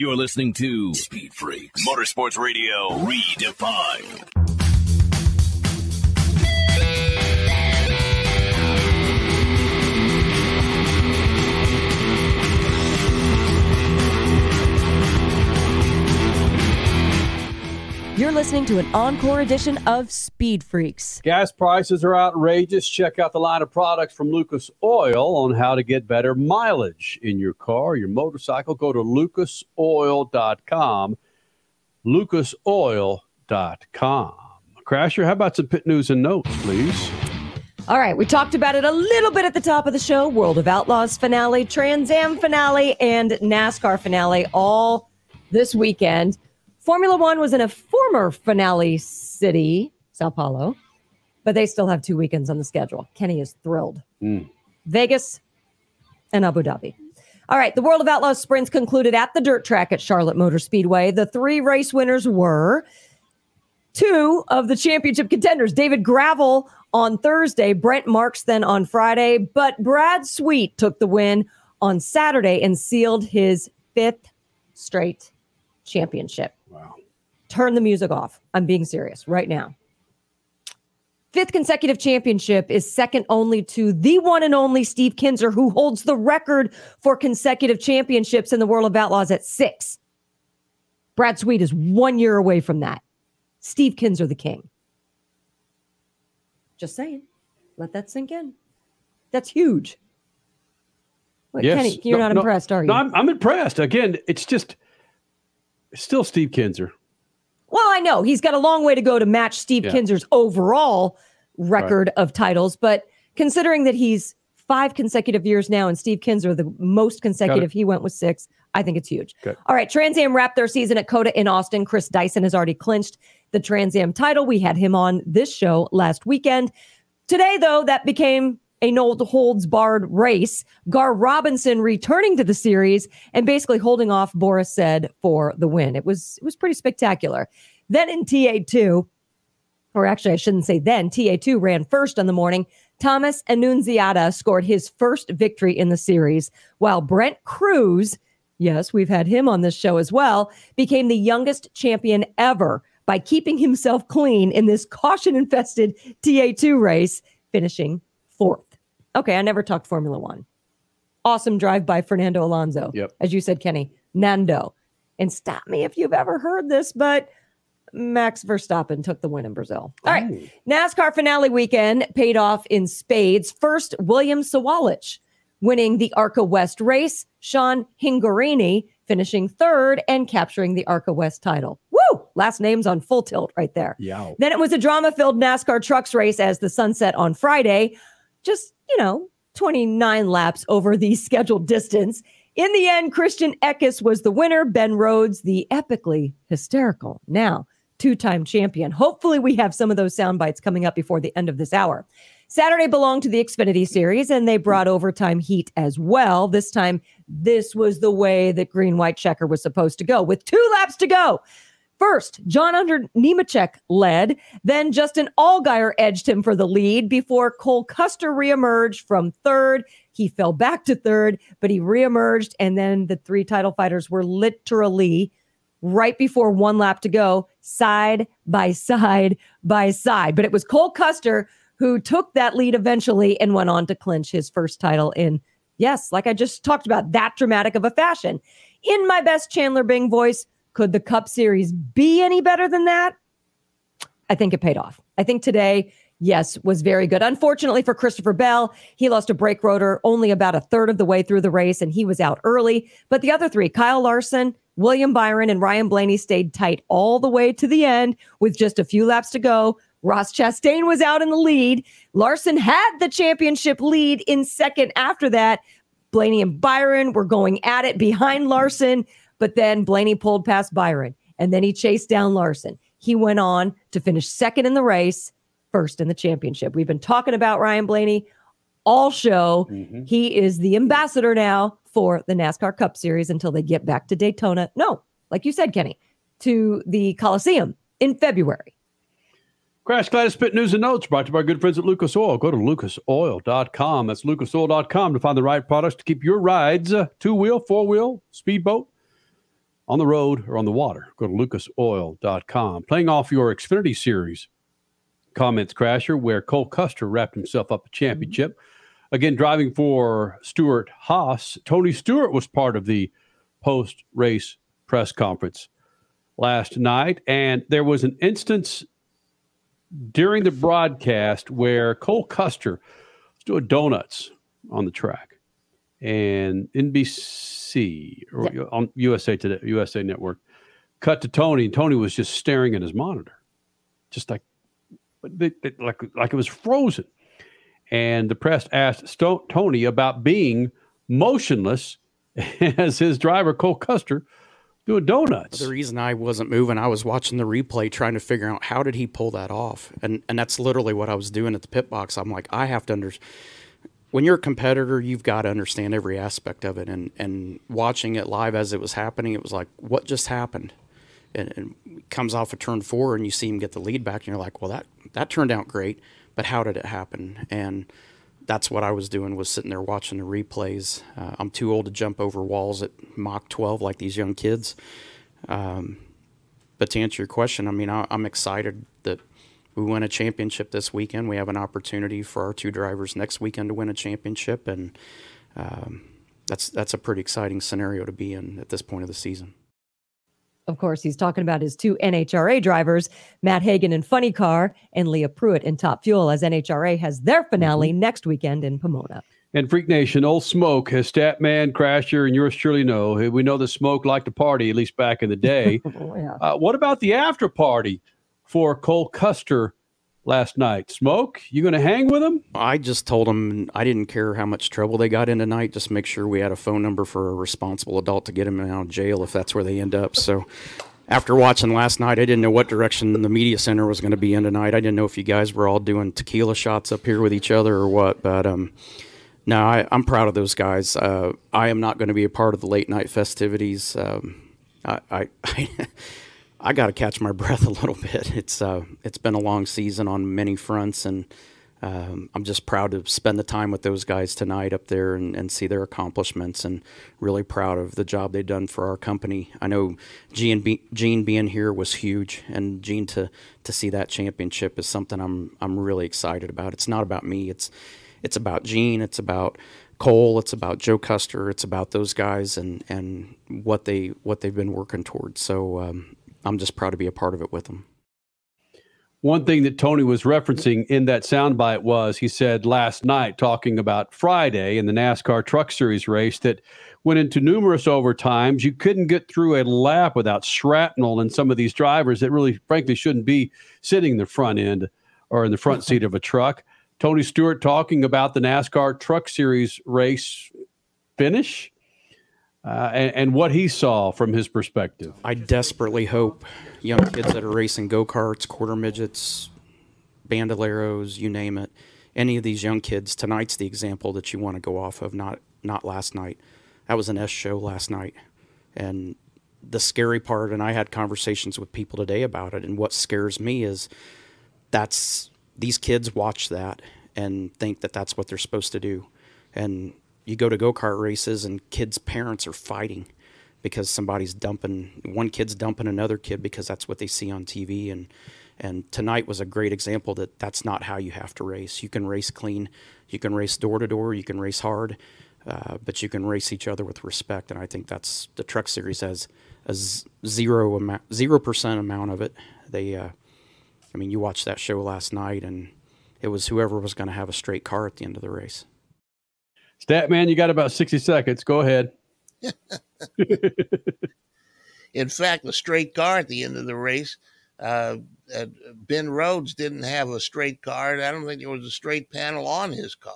You're listening to Speed Freaks Motorsports Radio Redefined. You're listening listening to an encore edition of Speed Freaks. Gas prices are outrageous. Check out the line of products from Lucas Oil on how to get better mileage in your car or your motorcycle. Go to lucas oil dot com. lucas oil dot com. Crasher, how about some pit news and notes, please? All right, we talked about it a little bit at the top of the show. World of Outlaws finale, Trans Am finale, and NASCAR finale all this weekend. Formula One was in a former finale city, Sao Paulo, but they still have two weekends on the schedule. Kenny is thrilled. Mm. Vegas and Abu Dhabi. All right, the World of Outlaws sprints concluded at the dirt track at Charlotte Motor Speedway. The three race winners were two of the championship contenders, David Gravel on Thursday, Brent Marks then on Friday, but Brad Sweet took the win on Saturday and sealed his fifth straight championship. Wow. Turn the music off. I'm being serious right now. Fifth consecutive championship is second only to the one and only Steve Kinser, who holds the record for consecutive championships in the World of Outlaws at six. Brad Sweet is one year away from that. Steve Kinser, the king. Just saying. Let that sink in. That's huge. Wait, yes. Kenny, you're no, not no, impressed, are you? No, I'm, I'm impressed. Again, it's just it's still Steve Kinser. Well, I know. He's got a long way to go to match Steve yeah. Kinser's overall record right. of titles. But considering that he's five consecutive years now and Steve Kinser, the most consecutive, he went with six, I think it's huge. Good. All right. Trans Am wrapped their season at COTA in Austin. Chris Dyson has already clinched the Trans Am title. We had him on this show last weekend. Today, though, that became a no holds barred race. Gar Robinson returning to the series and basically holding off Boris Said for the win. It was it was pretty spectacular. Then in T A two, or actually I shouldn't say then, T A two ran first on the morning. Thomas Annunziata scored his first victory in the series, while Brent Cruz, yes, we've had him on this show as well, became the youngest champion ever by keeping himself clean in this caution-infested T A two race, finishing fourth. Okay, I never talked Formula One. Awesome drive by Fernando Alonso. Yep. As you said, Kenny, Nando. And stop me if you've ever heard this, but Max Verstappen took the win in Brazil. All right, Ooh. NASCAR finale weekend paid off in spades. First, William Sawalich winning the ARCA West race. Sean Hingarini finishing third and capturing the ARCA West title. Woo! Last name's on full tilt right there. Yow. Then it was a drama-filled NASCAR trucks race as the sun set on Friday. Just, you know, twenty-nine laps over the scheduled distance. In the end, Christian Eckes was the winner. Ben Rhodes, the epically hysterical, now two-time champion. Hopefully we have some of those sound bites coming up before the end of this hour. Saturday belonged to the Xfinity Series, and they brought overtime heat as well. This time, this was the way that green-white checker was supposed to go, with two laps to go. First, John-Hunter Nemechek led. Then Justin Allgaier edged him for the lead before Cole Custer reemerged from third. He fell back to third, but he reemerged, and then the three title fighters were literally, right before one lap to go, side by side by side. But it was Cole Custer who took that lead eventually and went on to clinch his first title in, yes, like I just talked about, that dramatic of a fashion. In my best Chandler Bing voice, could the Cup Series be any better than that? I think it paid off. I think today, yes, was very good. Unfortunately for Christopher Bell, he lost a brake rotor only about a third of the way through the race, and he was out early. But the other three, Kyle Larson, William Byron, and Ryan Blaney, stayed tight all the way to the end with just a few laps to go. Ross Chastain was out in the lead. Larson had the championship lead in second after that. Blaney and Byron were going at it behind Larson. But then Blaney pulled past Byron, and then he chased down Larson. He went on to finish second in the race, first in the championship. We've been talking about Ryan Blaney all show. Mm-hmm. He is the ambassador now for the NASCAR Cup Series until they get back to Daytona. No, like you said, Kenny, to the Coliseum in February. Crash Gladys Pit News and Notes brought to you by our good friends at Lucas Oil. Go to lucas oil dot com. That's lucas oil dot com to find the right products to keep your rides, uh, two-wheel, four-wheel, speedboat, on the road or on the water. Go to lucas oil dot com. Playing off your Xfinity Series comments, Crasher, where Cole Custer wrapped himself up a championship. Mm-hmm. Again, driving for Stewart Haas. Tony Stewart was part of the post-race press conference last night, and there was an instance during the broadcast where Cole Custer was doing donuts on the track, and N B C or yeah. on U S A Today, U S A Network, cut to Tony, and Tony was just staring at his monitor, just like like like it was frozen. And the press asked Sto- Tony about being motionless as his driver Cole Custer doing donuts. The reason I wasn't moving, I was watching the replay trying to figure out how did he pull that off. And and that's literally what I was doing at the pit box. I'm like, I have to understand. When you're a competitor, you've got to understand every aspect of it. And, and watching it live as it was happening, it was like, what just happened? And, and it comes off of turn four, and you see him get the lead back, and you're like, well, that, that turned out great, but how did it happen? And that's what I was doing, was sitting there watching the replays. Uh, I'm too old to jump over walls at Mach twelve like these young kids. Um, but to answer your question, I mean, I, I'm excited that we win a championship this weekend. We have an opportunity for our two drivers next weekend to win a championship, and um, that's that's a pretty exciting scenario to be in at this point of the season. Of course, he's talking about his two N H R A drivers, Matt Hagan in Funny Car and Leah Pruitt in Top Fuel, as N H R A has their finale mm-hmm. next weekend in Pomona. And Freak Nation, old Smoke, his stat man, Crasher, and yours surely know. We know that Smoke liked to party, at least back in the day. oh, yeah. uh, what about the after party for Cole Custer last night? Smoke, you going to hang with him? I just told him I didn't care how much trouble they got in tonight. Just make sure we had a phone number for a responsible adult to get him out of jail if that's where they end up. So after watching last night, I didn't know what direction the media center was going to be in tonight. I didn't know if you guys were all doing tequila shots up here with each other or what. But um, no, I, I'm proud of those guys. Uh, I am not going to be a part of the late night festivities. Um, I... I, I I got to catch my breath a little bit. It's uh, it's been a long season on many fronts, and um, I'm just proud to spend the time with those guys tonight up there and, and see their accomplishments, and really proud of the job they've done for our company. I know Gene, be- Gene being here was huge, and Gene to to see that championship is something I'm I'm really excited about. It's not about me. It's it's about Gene. It's about Cole. It's about Joe Custer. It's about those guys and and what they what they've been working towards. So. Um, I'm just proud to be a part of it with them. One thing that Tony was referencing in that soundbite was he said last night, talking about Friday in the NASCAR Truck Series race that went into numerous overtimes. You couldn't get through a lap without shrapnel in some of these drivers that really, frankly, shouldn't be sitting in the front end or in the front seat of a truck. Tony Stewart talking about the NASCAR Truck Series race finish. Uh, and, and what he saw from his perspective. I desperately hope young kids that are racing go-karts, quarter midgets, bandoleros, you name it, any of these young kids, tonight's the example that you want to go off of, not not last night. That was an S show last night. And the scary part, and I had conversations with people today about it, and what scares me is that's these kids watch that and think that that's what they're supposed to do. And you go to go-kart races and kids' parents are fighting because somebody's dumping, one kid's dumping another kid because that's what they see on T V. And and tonight was a great example that that's not how you have to race. You can race clean, you can race door-to-door, you can race hard, uh, but you can race each other with respect. And I think that's, the Truck Series has a zero amount, zero percent amount of it. They, uh, I mean, you watched that show last night, and it was whoever was going to have a straight car at the end of the race. Statman, you got about sixty seconds. Go ahead. In fact, the straight car at the end of the race, uh, uh, Ben Rhodes didn't have a straight car. I don't think there was a straight panel on his car.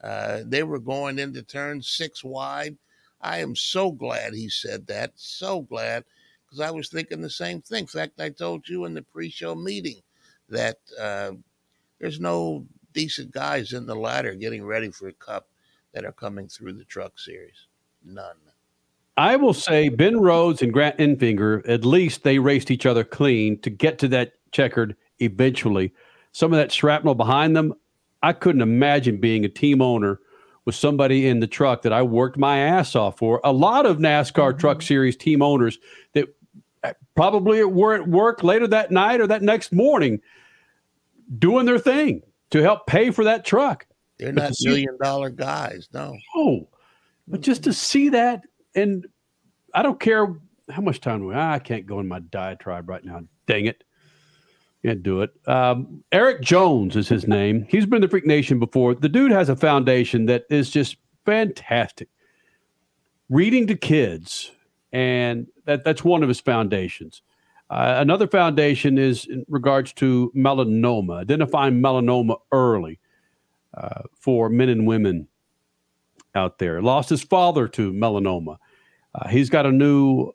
Uh, they were going into turn six wide. I am so glad he said that. So glad, because I was thinking the same thing. In fact, I told you in the pre-show meeting that uh, there's no decent guys in the ladder getting ready for a cup that are coming through the Truck Series. None. I will say Ben Rhodes and Grant Enfinger, at least they raced each other clean to get to that checkered eventually. Some of that shrapnel behind them, I couldn't imagine being a team owner with somebody in the truck that I worked my ass off for. A lot of NASCAR mm-hmm. Truck Series team owners that probably were at work later that night or that next morning doing their thing to help pay for that truck. They're but not million-dollar guys, no. No, but just to see that, and I don't care how much time do we have? I can't go in my diatribe right now. Dang it. Can't do it. Um, Eric Jones is his name. He's been in the Freak Nation before. The dude has a foundation that is just fantastic. Reading to kids, and that, that's one of his foundations. Uh, another foundation is in regards to melanoma, identifying melanoma early uh, for men and women out there. Lost his father to melanoma. Uh, he's got a new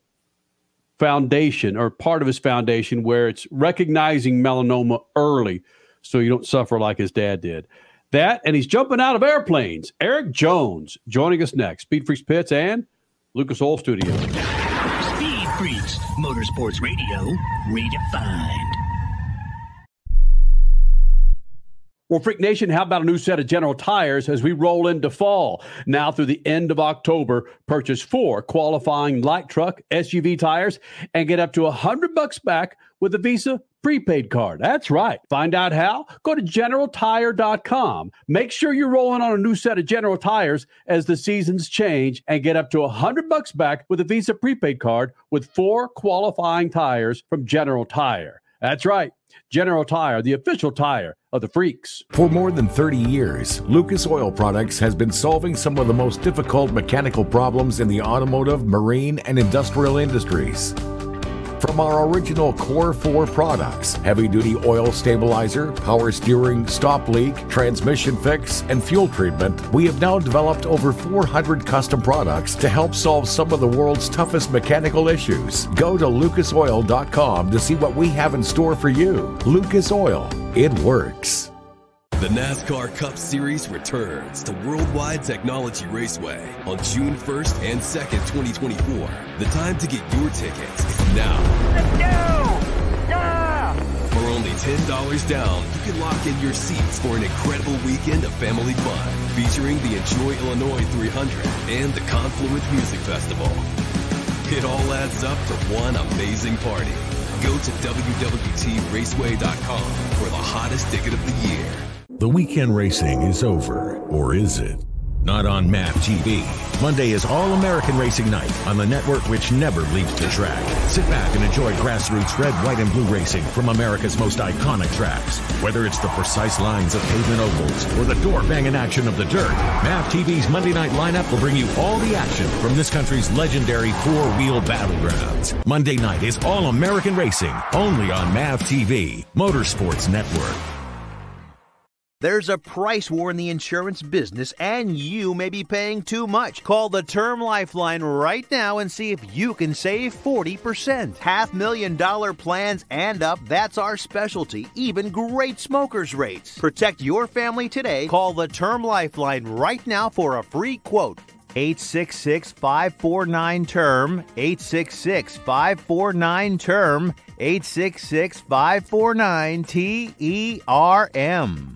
foundation, or part of his foundation, where it's recognizing melanoma early so you don't suffer like his dad did. That, and he's jumping out of airplanes. Eric Jones joining us next. Speed Freaks Pits and Lucas Oil Studio. Speed Freaks, Motorsports Radio, redefined. Well, Freak Nation, how about a new set of General Tires as we roll into fall? Now through the end of October, purchase four qualifying light truck S U V tires and get up to one hundred bucks back with a Visa prepaid card. That's right. Find out how? Go to general tire dot com. Make sure you're rolling on a new set of General Tires as the seasons change and get up to one hundred bucks back with a Visa prepaid card with four qualifying tires from General Tire. That's right. General Tire, the official tire of the Freaks. For more than thirty years, Lucas Oil Products has been solving some of the most difficult mechanical problems in the automotive, marine, and industrial industries. From our original Core four products, heavy-duty oil stabilizer, power steering, stop leak, transmission fix, and fuel treatment, we have now developed over four hundred custom products to help solve some of the world's toughest mechanical issues. Go to lucas oil dot com to see what we have in store for you. Lucas Oil. It works. The NASCAR Cup Series returns to Worldwide Technology Raceway on June first and second, twenty twenty-four. The time to get your tickets is now. Let's go! Yeah! For only ten dollars down, you can lock in your seats for an incredible weekend of family fun featuring the Enjoy Illinois three hundred and the Confluence Music Festival. It all adds up to one amazing party. Go to w w w dot raceway dot com for the hottest ticket of the year. The weekend racing is over, or is it? Not on M A V T V. Monday is All-American Racing Night on the network which never leaves the track. Sit back and enjoy grassroots red, white, and blue racing from America's most iconic tracks. Whether it's the precise lines of pavement ovals or the door-banging action of the dirt, M A V T V's Monday night lineup will bring you all the action from this country's legendary four-wheel battlegrounds. Monday night is All-American Racing, only on M A V T V, Motorsports Network. There's a price war in the insurance business, and you may be paying too much. Call the Term Lifeline right now and see if you can save forty percent. Half million dollar plans and up, that's our specialty. Even great smokers rates. Protect your family today. Call the Term Lifeline right now for a free quote. eight six six, five four nine, T E R M, eight six six, five four nine, T E R M, eight six six, five four nine, T E R M.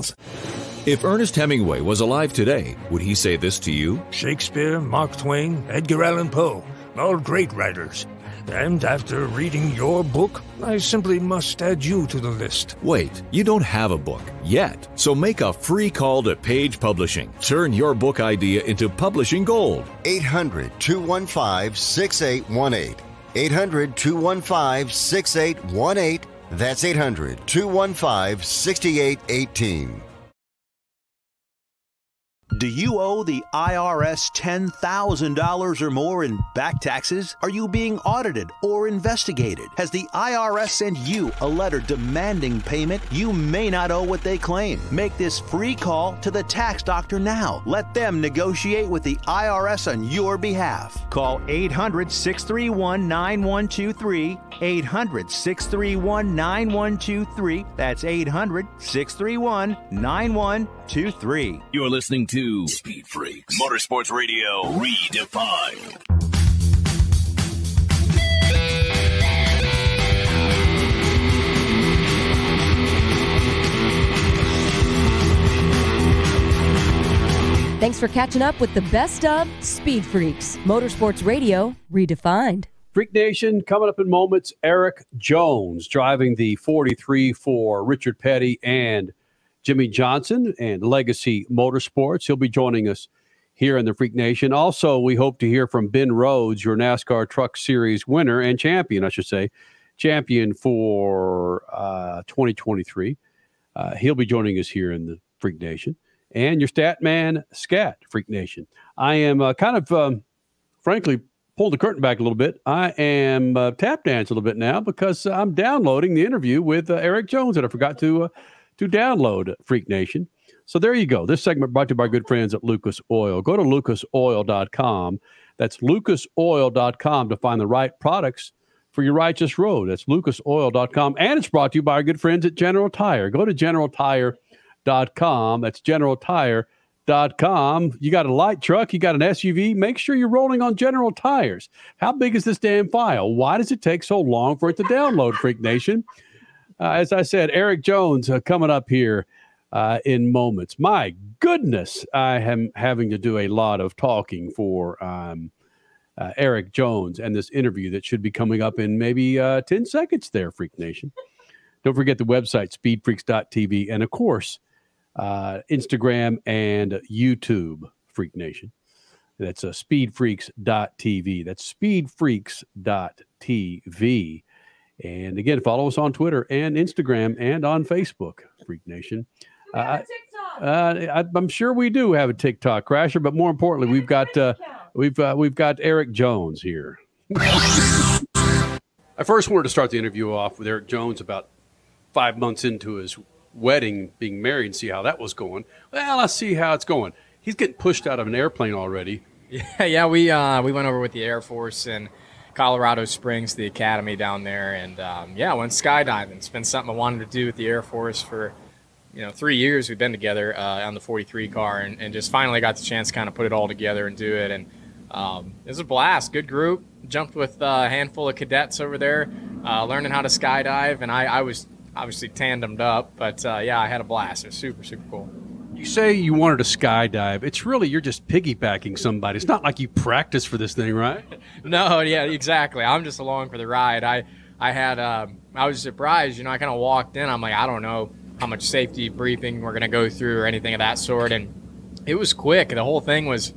If Ernest Hemingway was alive today, would he say this to you? Shakespeare, Mark Twain, Edgar Allan Poe, all great writers. And after reading your book, I simply must add you to the list. Wait, you don't have a book yet. So make a free call to Page Publishing. Turn your book idea into publishing gold. eight hundred, two one five, six eight one eight. eight hundred, two one five, six eight one eight. That's eight hundred, two one five, six eight one eight. Do you owe the I R S ten thousand dollars or more in back taxes? Are you being audited or investigated? Has the I R S sent you a letter demanding payment? You may not owe what they claim. Make this free call to the tax doctor now. Let them negotiate with the I R S on your behalf. Call eight hundred, six three one, nine one two three, eight hundred, six three one, nine one two three. That's eight hundred, six three one, nine one two three. You're listening to Speed Freaks Motorsports Radio redefined. for catching up with the best of Speed Freaks. Motorsports Radio, redefined. Freak Nation, coming up in moments, Eric Jones driving the forty-three for Richard Petty and Jimmy Johnson and Legacy Motorsports. He'll be joining us here in the Freak Nation. Also, we hope to hear from Ben Rhodes, your NASCAR Truck Series winner and champion, I should say, champion for uh, twenty twenty-three. Uh, he'll be joining us here in the Freak Nation. And your stat man, Scat, Freak Nation. I am uh, kind of, um, frankly, pulled the curtain back a little bit. I am uh, tap dance a little bit now because I'm downloading the interview with uh, Eric Jones that I forgot to uh, to download, Freak Nation. So there you go. This segment brought to you by good friends at Lucas Oil. Go to lucas oil dot com. That's lucas oil dot com to find the right products for your righteous road. That's lucas oil dot com. And it's brought to you by our good friends at General Tire. Go to general tire dot com. That's general tire dot com. You got a light truck, you got an S U V, make sure you're rolling on General Tires. How big is this damn file? Why does it take so long for it to download, Freak Nation? Uh, as I said, Eric Jones uh, coming up here. Uh, in moments. My goodness, I am having to do a lot of talking for um, uh, Eric Jones and this interview that should be coming up in maybe uh, ten seconds there, Freak Nation. Don't forget the website, speed freaks dot t v, and of course, uh, Instagram and YouTube, Freak Nation. That's uh, speed freaks dot t v. That's speed freaks dot t v. And again, follow us on Twitter and Instagram and on Facebook, Freak Nation. Uh, I, uh, I, I'm sure we do have a TikTok crasher, but more importantly, we've got uh, we've uh, we've got Eric Jones here. I first wanted to start the interview off with Eric Jones about five months into his wedding, being married, and see how that was going. Well, I see how it's going. He's getting pushed out of an airplane already. Yeah, yeah. We uh, we went over with the Air Force and Colorado Springs, the academy down there, and um, yeah, went skydiving. It's been something I wanted to do with the Air Force for, you know, three years we've been together uh, on the forty-three car, and, and just finally got the chance to kind of put it all together and do it. And um, it was a blast. Good group. Jumped with a handful of cadets over there, uh, learning how to skydive. And I, I was obviously tandemed up, but uh, yeah, I had a blast. It was super, super cool. You say you wanted to skydive. It's really, you're just piggybacking somebody. It's not like you practice for this thing, right? No, yeah, exactly. I'm just along for the ride. I, I had, uh, I was surprised, you know, I kind of walked in. I'm like, I don't know how much safety briefing we're going to go through or anything of that sort. And it was quick. The whole thing was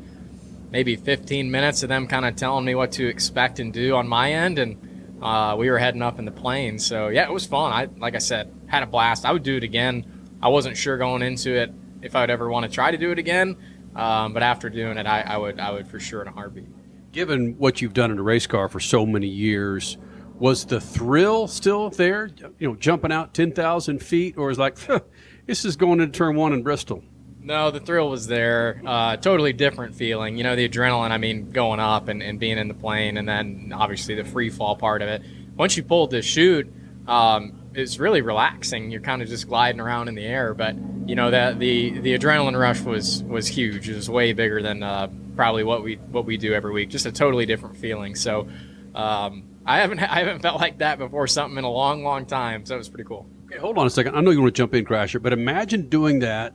maybe fifteen minutes of them kind of telling me what to expect and do on my end. And uh, we were heading up in the plane. So, yeah, it was fun. I, like I said, had a blast. I would do it again. I wasn't sure going into it if I would ever want to try to do it again. Um, but after doing it, I, I would I would for sure in a heartbeat. Given what you've done in a race car for so many years, was the thrill still there, you know, jumping out ten thousand feet, or is like, huh, this is going into turn one in Bristol? No, the thrill was there. Uh, totally different feeling. You know, the adrenaline, I mean, going up and, and being in the plane, and then obviously the free fall part of it. Once you pulled the chute, um, it's really relaxing. You're kind of just gliding around in the air. But, you know, that the, the adrenaline rush was, was huge. It was way bigger than uh, probably what we what we do every week. Just a totally different feeling. So, um I haven't I haven't felt like that before something in a long, long time, so it was pretty cool. Okay, hold on a second. I know you want to jump in, Crasher, but imagine doing that,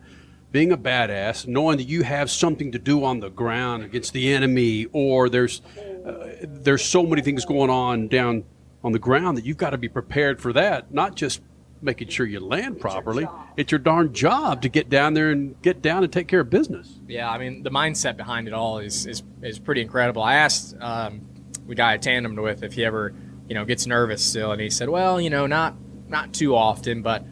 being a badass, knowing that you have something to do on the ground against the enemy, or there's uh, there's so many things going on down on the ground that you've got to be prepared for that, not just making sure you land properly. It's your, it's your darn job to get down there and get down and take care of business. Yeah, I mean, the mindset behind it all is, is, is pretty incredible. I asked um, – the guy I tandemed with, if he ever, you know, gets nervous still, and he said, well, you know, not not too often, but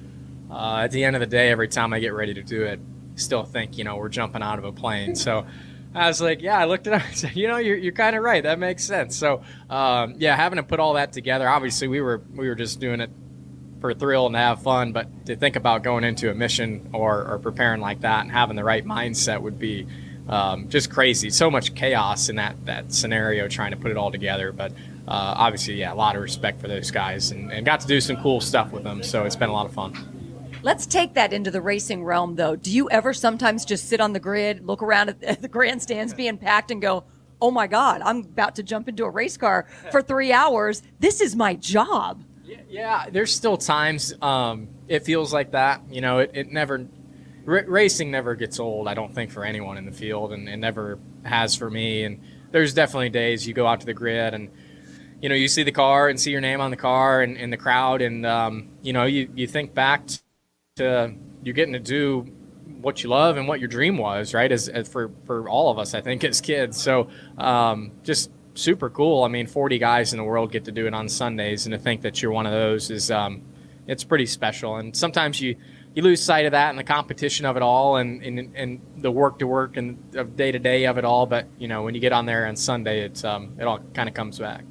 uh, at the end of the day, every time I get ready to do it, I still think, you know, we're jumping out of a plane. So I was like, yeah, I looked it up and said, you know, you're, you're kind of right. That makes sense. So, um, yeah, having to put all that together, obviously we were we were just doing it for thrill and to have fun, but to think about going into a mission or, or preparing like that and having the right mindset would be Um, just crazy. So much chaos in that, that scenario, trying to put it all together. But uh, obviously, yeah, a lot of respect for those guys, and, and got to do some cool stuff with them. So it's been a lot of fun. Let's take that into the racing realm, though. Do you ever sometimes just sit on the grid, look around at the grandstands being packed and go, oh, my God, I'm about to jump into a race car for three hours. This is my job. Yeah, yeah, there's still times um, it feels like that. You know, it, it never r racing never gets old, I don't think, for anyone in the field, and it never has for me. And there's definitely days you go out to the grid and, you know, you see the car and see your name on the car and, and the crowd, and, um, you know, you, you think back to you getting to do what you love and what your dream was, right, as, as for, for all of us, I think, as kids. So um, just super cool. I mean, forty guys in the world get to do it on Sundays, and to think that you're one of those is um, it's pretty special. And sometimes you, you lose sight of that and the competition of it all, and, and, and the work to work and of day to day of it all. But, you know, when you get on there on Sunday, it's, um, it all kind of comes back.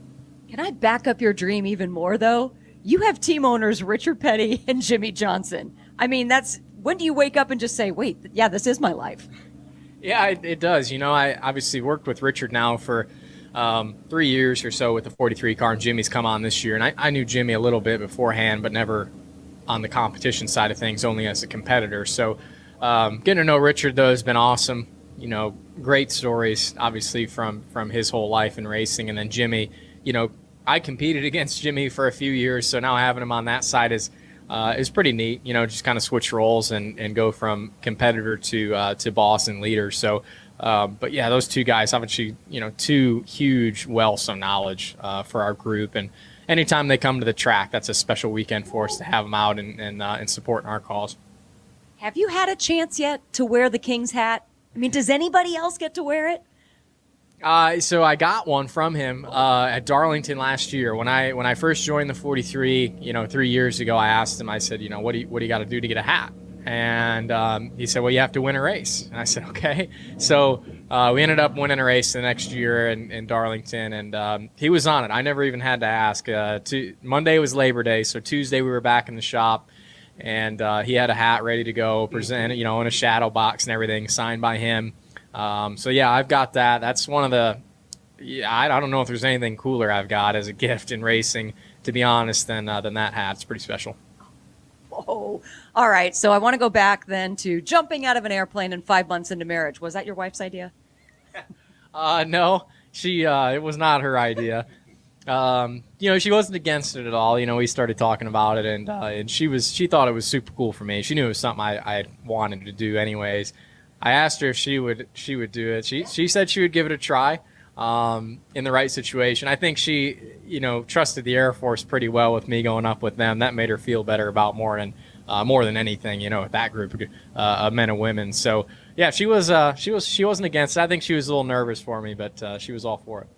Can I back up your dream even more, though? You have team owners Richard Petty and Jimmy Johnson. I mean, that's, when do you wake up and just say, wait, yeah, this is my life? Yeah, it, it does. You know, I obviously worked with Richard now for um, three years or so with the forty-three car, and Jimmy's come on this year. And I, I knew Jimmy a little bit beforehand, but never on the competition side of things, only as a competitor. So um, getting to know Richard, though, has been awesome. You know, great stories, obviously, from, from his whole life in racing. And then Jimmy, you know, I competed against Jimmy for a few years, so now having him on that side is uh, is pretty neat. You know, just kind of switch roles and, and go from competitor to uh, to boss and leader. So, uh, but yeah, those two guys, obviously, you know, two huge wells of knowledge uh, for our group. And anytime they come to the track, that's a special weekend for us to have them out and and, uh, and supporting our cause. Have you had a chance yet to wear the King's hat? I mean, does anybody else get to wear it? Uh, so I got one from him uh, at Darlington last year. When I when I first joined the forty-three, you know, three years ago, I asked him. I said, you know, what do you, what do you got to do to get a hat? And um, he said, well, you have to win a race. And I said, okay. So uh, we ended up winning a race the next year in, in Darlington, and um, he was on it. I never even had to ask. Uh, to, Monday was Labor Day, so Tuesday we were back in the shop, and uh, he had a hat ready to go, presented, you know, in a shadow box and everything, signed by him. Um, so yeah, I've got that. That's one of the, yeah, I, I don't know if there's anything cooler I've got as a gift in racing, to be honest, than, uh, than that hat. It's pretty special. Oh, all right. So I want to go back then to jumping out of an airplane and five months into marriage. Was that your wife's idea? uh, no, she, uh, it was not her idea. um, you know, she wasn't against it at all. You know, we started talking about it, and, uh, and she was, she thought it was super cool for me. She knew it was something I, I wanted to do anyways. I asked her if she would she would do it. She she said she would give it a try um, in the right situation. I think she, you know, trusted the Air Force pretty well with me going up with them. That made her feel better about more than uh, more than anything, you know, with that group uh, of men and women. So yeah, she was uh, she was she wasn't against it. I think she was a little nervous for me, but uh, she was all for it.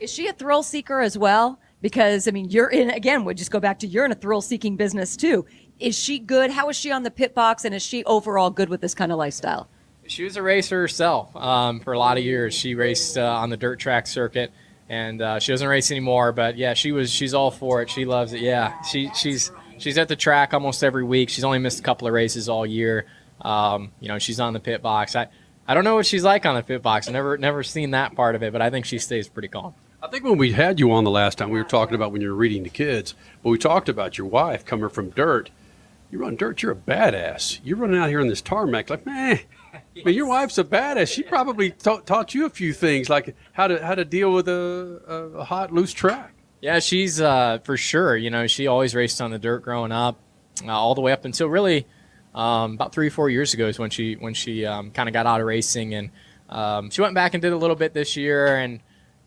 Is she a thrill seeker as well? Because I mean, you're in again. We'll just go back to you're in a thrill seeking business too. Is she good? How is she on the pit box? And is she overall good with this kind of lifestyle? She was a racer herself um, for a lot of years. She raced uh, on the dirt track circuit, and uh, she doesn't race anymore. But yeah, she was. She's all for it. She loves it. Yeah, she she's she's at the track almost every week. She's only missed a couple of races all year. Um, you know, she's on the pit box. I I don't know what she's like on the pit box. I've never never seen that part of it. But I think she stays pretty calm. I think when we had you on the last time, we were talking about when you were reading to kids. But we talked about your wife coming from dirt. You run dirt. You're a badass. You're running out here on this tarmac like meh. Yes. But your wife's a badass. She probably ta taught you a few things, like how to how to deal with a, a hot, loose track. Yeah, she's uh, for sure. You know, she always raced on the dirt growing up, uh, all the way up until really um, about three or four years ago is when she when she um, kind of got out of racing, and um, she went back and did a little bit this year, and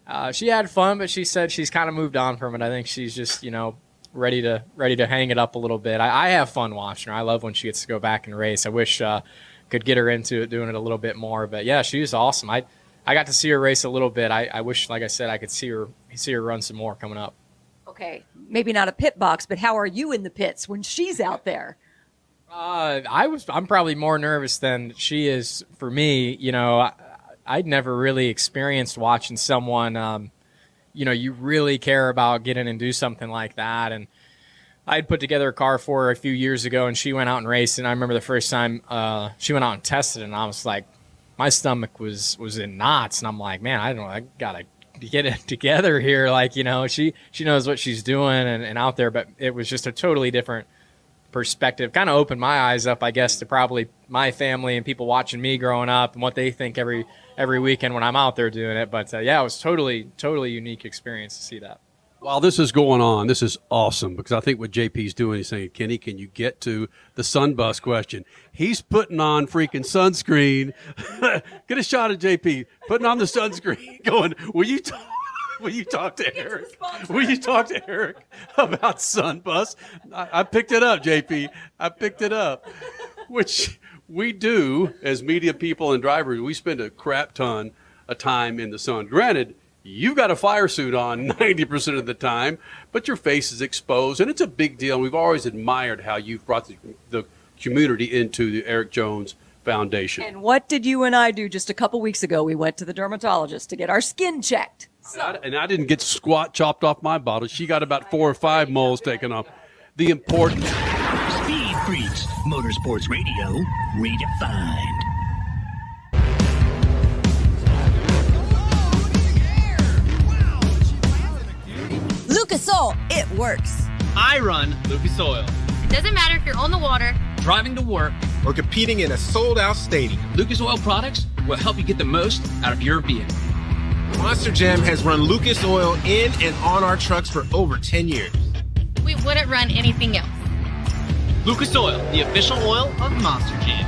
uh, she had fun, but she said she's kind of moved on from it. I think she's just, you know, ready to ready to hang it up a little bit. I, I have fun watching her. I love when she gets to go back and race. I wish. Uh, could get her into it, doing it a little bit more, but yeah, she was awesome. I, I got to see her race a little bit. I, I wish, like I said, I could see her, see her run some more coming up. Okay, maybe not a pit box, but how are you in the pits when she's out there? Uh, I was, I'm probably more nervous than she is for me. You know, I, I'd never really experienced watching someone, um, you know, you really care about getting and do something like that, and I had put together a car for her a few years ago, and she went out and raced. And I remember the first time uh, she went out and tested, and I was like, my stomach was was in knots, and I'm like, man, I don't know, I gotta get it together here. Like, you know, she she knows what she's doing and, and out there, but it was just a totally different perspective. Kind of opened my eyes up, I guess, to probably my family and people watching me growing up and what they think every every weekend when I'm out there doing it. But uh, yeah, it was totally totally unique experience to see that. While this is going on, this is awesome, because I think what J P's doing is saying, Kenny, can you get to the sunbus question? He's putting on freaking sunscreen. Get a shot at J P. Putting on the sunscreen, going, will you talk? Will you talk to Eric? Will you talk to Eric about Sunbus? I, I picked it up, J P. I picked it up, which we do as media people and drivers. We spend a crap ton of time in the sun. Granted, you've got a fire suit on ninety percent of the time, but your face is exposed, and it's a big deal. We've always admired how you've brought the, the community into the Eric Jones Foundation. And what did you and I do just a couple weeks ago? We went to the dermatologist to get our skin checked. So. And, I, and I didn't get squat chopped off my bottle. She got about four or five moles taken off. The importance. Speed Freaks, Motorsports Radio, redefined. Lucas Oil, it works. I run Lucas Oil. It doesn't matter if you're on the water, driving to work, or competing in a sold-out stadium. Lucas Oil products will help you get the most out of your vehicle. Monster Jam has run Lucas Oil in and on our trucks for over ten years. We wouldn't run anything else. Lucas Oil, the official oil of Monster Jam.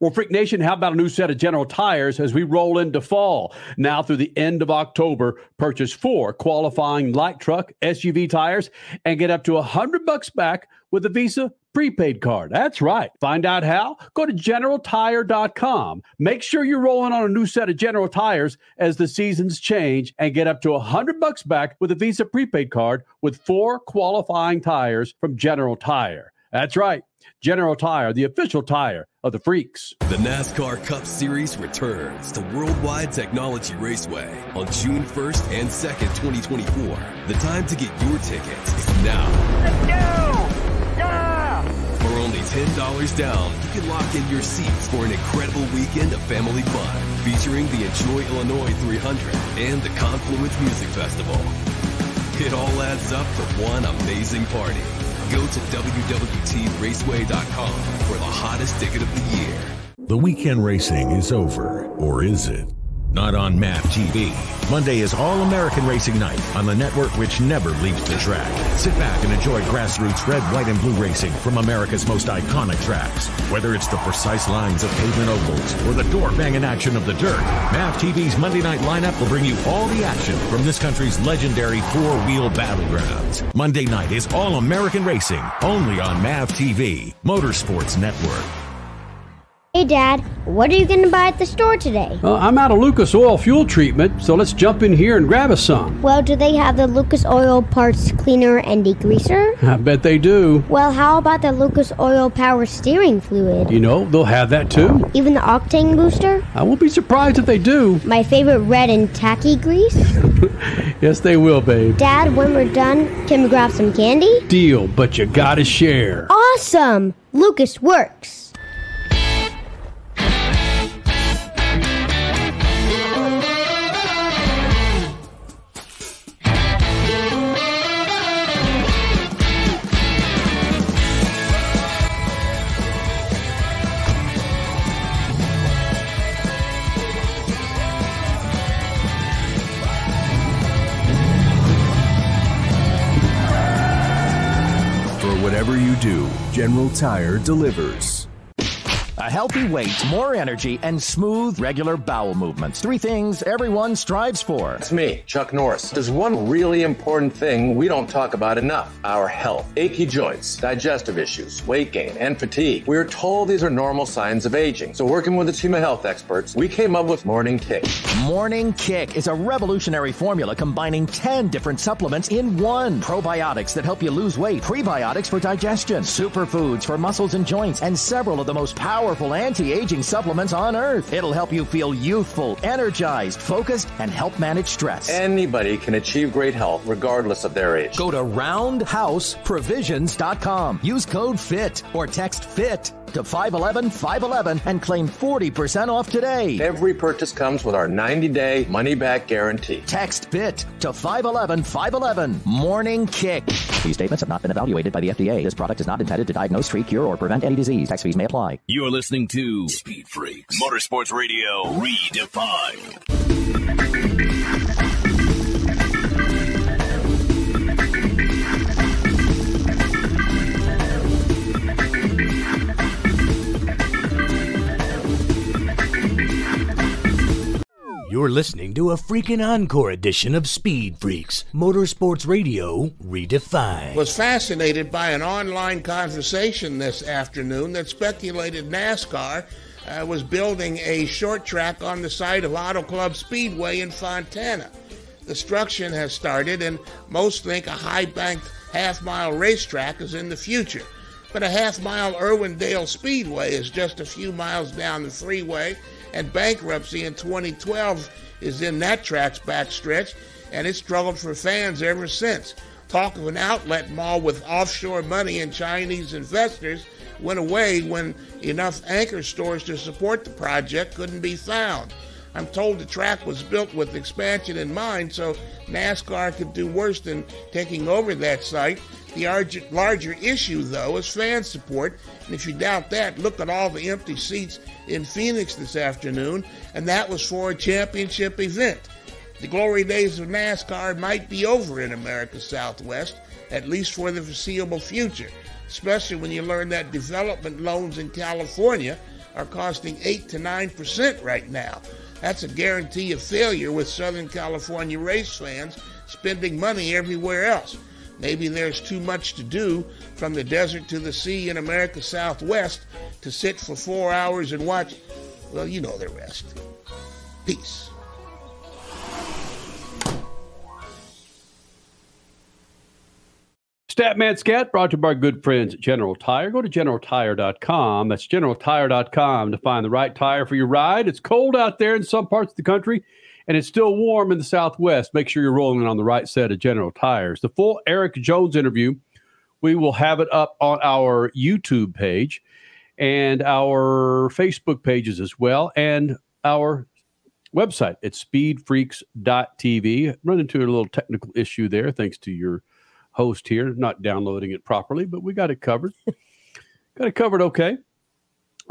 Well, Freak Nation, how about a new set of General Tires as we roll into fall? Now through the end of October, purchase four qualifying light truck S U V tires and get up to one hundred bucks back with a Visa prepaid card. That's right. Find out how? Go to general tire dot com. Make sure you're rolling on a new set of General Tires as the seasons change, and get up to one hundred bucks back with a Visa prepaid card with four qualifying tires from General Tire. That's right. General Tire, the official tire of the Freaks. The NASCAR Cup Series returns to Worldwide Technology Raceway on June first and second, twenty twenty-four. The time to get your tickets is now. Let's go! For only ten dollars down, you can lock in your seats for an incredible weekend of family fun featuring the Enjoy Illinois three hundred and the Confluence Music Festival. It all adds up to one amazing party. Go to W W T raceway dot com for the hottest ticket of the year. The weekend racing is over, or is it? Not on M A V T V. Monday is All-American Racing Night on the network which never leaves the track. Sit back and enjoy grassroots red, white, and blue racing from America's most iconic tracks. Whether it's the precise lines of pavement ovals or the door-banging action of the dirt, M A V T V's Monday night lineup will bring you all the action from this country's legendary four-wheel battlegrounds. Monday night is All-American Racing, only on M A V T V, Motorsports Network. Hey, Dad, what are you going to buy at the store today? Uh, I'm out of Lucas Oil fuel treatment, so let's jump in here and grab us some. Well, do they have the Lucas Oil parts cleaner and degreaser? I bet they do. Well, how about the Lucas Oil power steering fluid? You know, they'll have that too. Even the octane booster? I won't be surprised if they do. My favorite red and tacky grease? Yes, they will, babe. Dad, when we're done, can we grab some candy? Deal, but you gotta share. Awesome! Lucas works. Whatever you do, General Tire delivers. A healthy weight, more energy, and smooth, regular bowel movements. Three things everyone strives for. It's me, Chuck Norris. There's one really important thing we don't talk about enough. Our health. Achy joints, digestive issues, weight gain, and fatigue. We are told these are normal signs of aging. So working with a team of health experts, we came up with Morning Kick. Morning Kick is a revolutionary formula combining ten different supplements in one. Probiotics that help you lose weight, prebiotics for digestion, superfoods for muscles and joints, and several of the most powerful Powerful anti-aging supplements on earth. It'll help you feel youthful, energized, focused, and help manage stress. Anybody can achieve great health regardless of their age. Go to roundhouse provisions dot com. Use code FIT or text FIT to five eleven five eleven and claim forty percent off today. Every purchase comes with our ninety day money-back guarantee. Text FIT to five eleven five eleven. Morning Kick. These statements have not been evaluated by the F D A. This product is not intended to diagnose, treat, cure, or prevent any disease. Tax fees may apply. You're listening to Speed Freaks, Motorsports Radio Redefined. listening to a freaking encore edition of Speed Freaks, Motorsports Radio Redefined. Was fascinated by an online conversation this afternoon that speculated NASCAR uh, was building a short track on the site of Auto Club Speedway in Fontana. Construction has started, and most think a high-banked half-mile racetrack is in the future. But a half-mile Irwindale Speedway is just a few miles down the freeway, and bankruptcy in twenty twelve is in that track's backstretch, and it's struggled for fans ever since. Talk of an outlet mall with offshore money and Chinese investors went away when enough anchor stores to support the project couldn't be found. I'm told the track was built with expansion in mind, so NASCAR could do worse than taking over that site. The larger issue, though, is fan support, and if you doubt that, look at all the empty seats in Phoenix this afternoon, and that was for a championship event. The glory days of NASCAR might be over in America's Southwest, at least for the foreseeable future, especially when you learn that development loans in California are costing eight to nine percent right now. That's a guarantee of failure with Southern California race fans spending money everywhere else. Maybe there's too much to do from the desert to the sea in America's Southwest to sit for four hours and watch. Well, you know the rest. Peace. Statman Scat brought to you by our good friends at General Tire. Go to general tire dot com. That's general tire dot com to find the right tire for your ride. It's cold out there in some parts of the country, and it's still warm in the Southwest. Make sure you're rolling on the right set of General Tires. The full Eric Jones interview, we will have it up on our YouTube page and our Facebook pages as well, and our website at speed freaks dot t v. Run into a little technical issue there, thanks to your host here, not downloading it properly, but we got it covered. Got it covered, okay.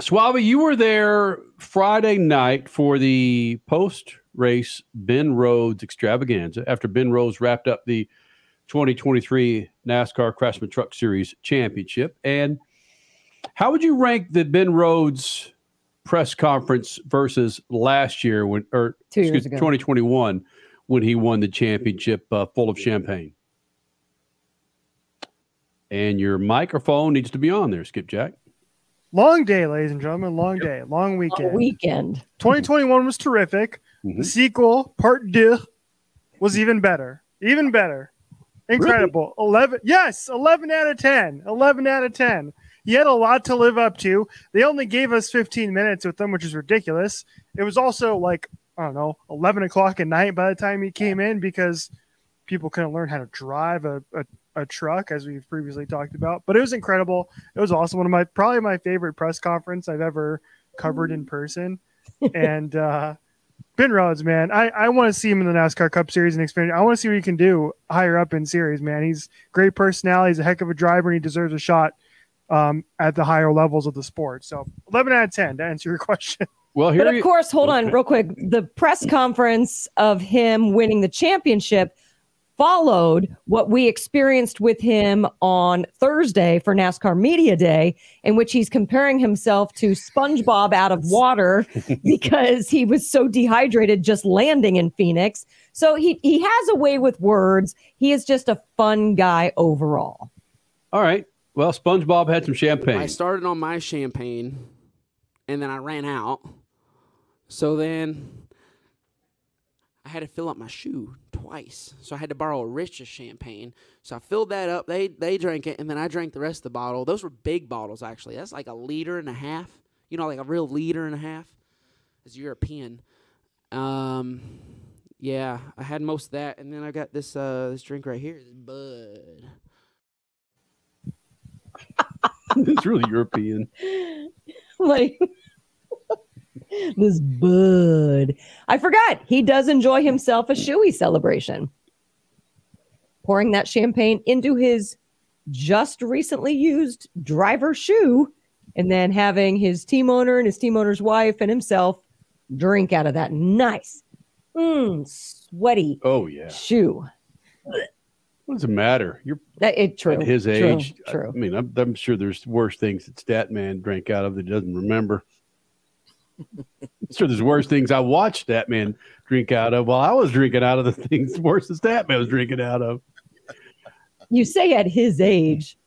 Suave, you were there Friday night for the post-race Ben Rhodes extravaganza after Ben Rhodes wrapped up the twenty twenty-three NASCAR Craftsman Truck Series Championship. And how would you rank the Ben Rhodes press conference versus last year, when, or Two years excuse, ago. twenty twenty-one, when he won the championship uh, full of champagne? And your microphone needs to be on there, Skipjack. Long day, ladies and gentlemen. Long day. Long weekend. Long weekend. twenty twenty-one was terrific. Mm-hmm. The sequel, part two, was even better. Even better. Incredible. Really? eleven. Yes, eleven out of ten. eleven out of ten. He had a lot to live up to. They only gave us fifteen minutes with him, which is ridiculous. It was also like, I don't know, eleven o'clock at night by the time he came in, because people couldn't learn how to drive a, a a truck, as we've previously talked about. But it was incredible. It was awesome. One of my, probably my favorite press conference I've ever covered in person. And uh, Ben Rhodes, man, I, I want to see him in the NASCAR Cup Series and Xfinity. I want to see what he can do higher up in series, man. He's great personality. He's a heck of a driver, and he deserves a shot um, at the higher levels of the sport. So eleven out of ten to answer your question. Well, here, but of course, hold on real quick. The press conference of him winning the championship followed what we experienced with him on Thursday for NASCAR Media Day, in which he's comparing himself to SpongeBob out of water because he was so dehydrated just landing in Phoenix. So he, he has a way with words. He is just a fun guy overall. All right. Well, SpongeBob had some champagne. I started on my champagne, and then I ran out. So then I had to fill up my shoe twice. So I had to borrow a Rich's champagne. So I filled that up. They they drank it, and then I drank the rest of the bottle. Those were big bottles, actually. That's like a liter and a half. You know, like a real liter and a half. It's European. Um, yeah, I had most of that, and then I got this uh, this drink right here, this Bud. It's really European. Like... This Bud. I forgot. He does enjoy himself a shoey celebration. Pouring that champagne into his just recently used driver shoe, and then having his team owner and his team owner's wife and himself drink out of that nice, mm, sweaty oh, yeah. shoe. What does it matter? You're that, it, true, at his true, age. True. I mean, I'm, I'm sure there's worse things that Statman drank out of that he doesn't remember. I'm sure there's worse things I watched that man drink out of. Well, I was drinking out of the things Morris Tapman was drinking out of. You say at his age,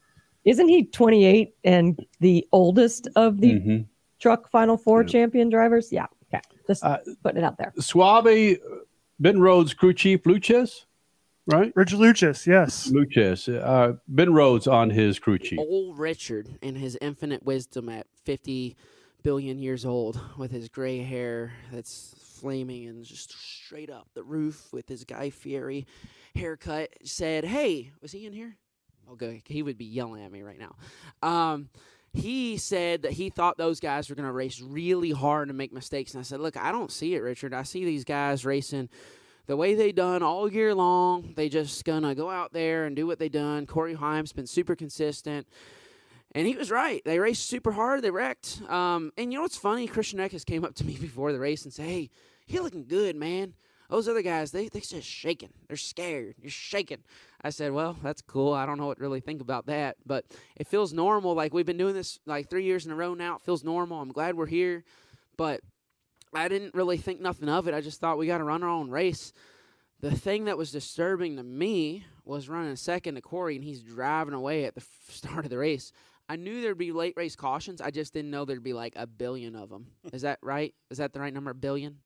isn't he twenty-eight and the oldest of the mm-hmm. truck Final Four yeah. champion drivers? Yeah. Okay. Just uh, putting it out there. Suave, Ben Rhodes, crew chief Luches, right? Richard Luches, yes. Luches. Uh, Ben Rhodes on his crew chief. Old Richard and his infinite wisdom at fifty billion years old with his gray hair that's flaming and just straight up the roof with his Guy Fieri haircut said, hey, was he in here? Okay, he would be yelling at me right now. Um, he said that he thought those guys were going to race really hard and make mistakes. And I said, look, I don't see it, Richard. I see these guys racing the way they done all year long. They just going to go out there and do what they done. Corey Heim's been super consistent. And he was right. They raced super hard. They wrecked. Um, and you know what's funny? Christian Eckes came up to me before the race and said, hey, you're looking good, man. Those other guys, they they just shaking. They're scared. You're shaking. I said, well, that's cool. I don't know what to really think about that. But it feels normal. Like, we've been doing this, like, three years in a row now. It feels normal. I'm glad we're here. But I didn't really think nothing of it. I just thought we got to run our own race. The thing that was disturbing to me was running second to Corey, and he's driving away at the start of the race. I knew there'd be late race cautions. I just didn't know there'd be, like, a billion of them. Is that right? Is that the right number, a billion?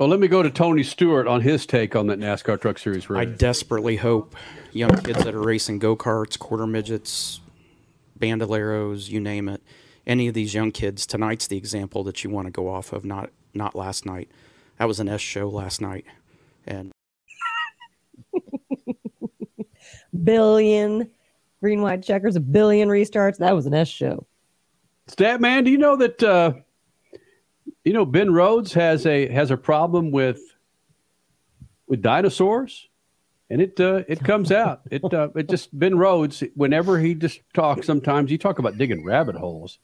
Well, let me go to Tony Stewart on his take on that NASCAR Truck Series race. I desperately hope young kids that are racing go-karts, quarter midgets, bandoleros, you name it, any of these young kids, tonight's the example that you want to go off of, not not last night. That was an S show last night. And billion green, white checkers, a billion restarts. That was an S show. Statman, do you know that... Uh... You know, Ben Rhodes has a has a problem with with dinosaurs, and it uh, it comes out. It uh, it just Ben Rhodes, whenever he just talks, sometimes he talk about digging rabbit holes,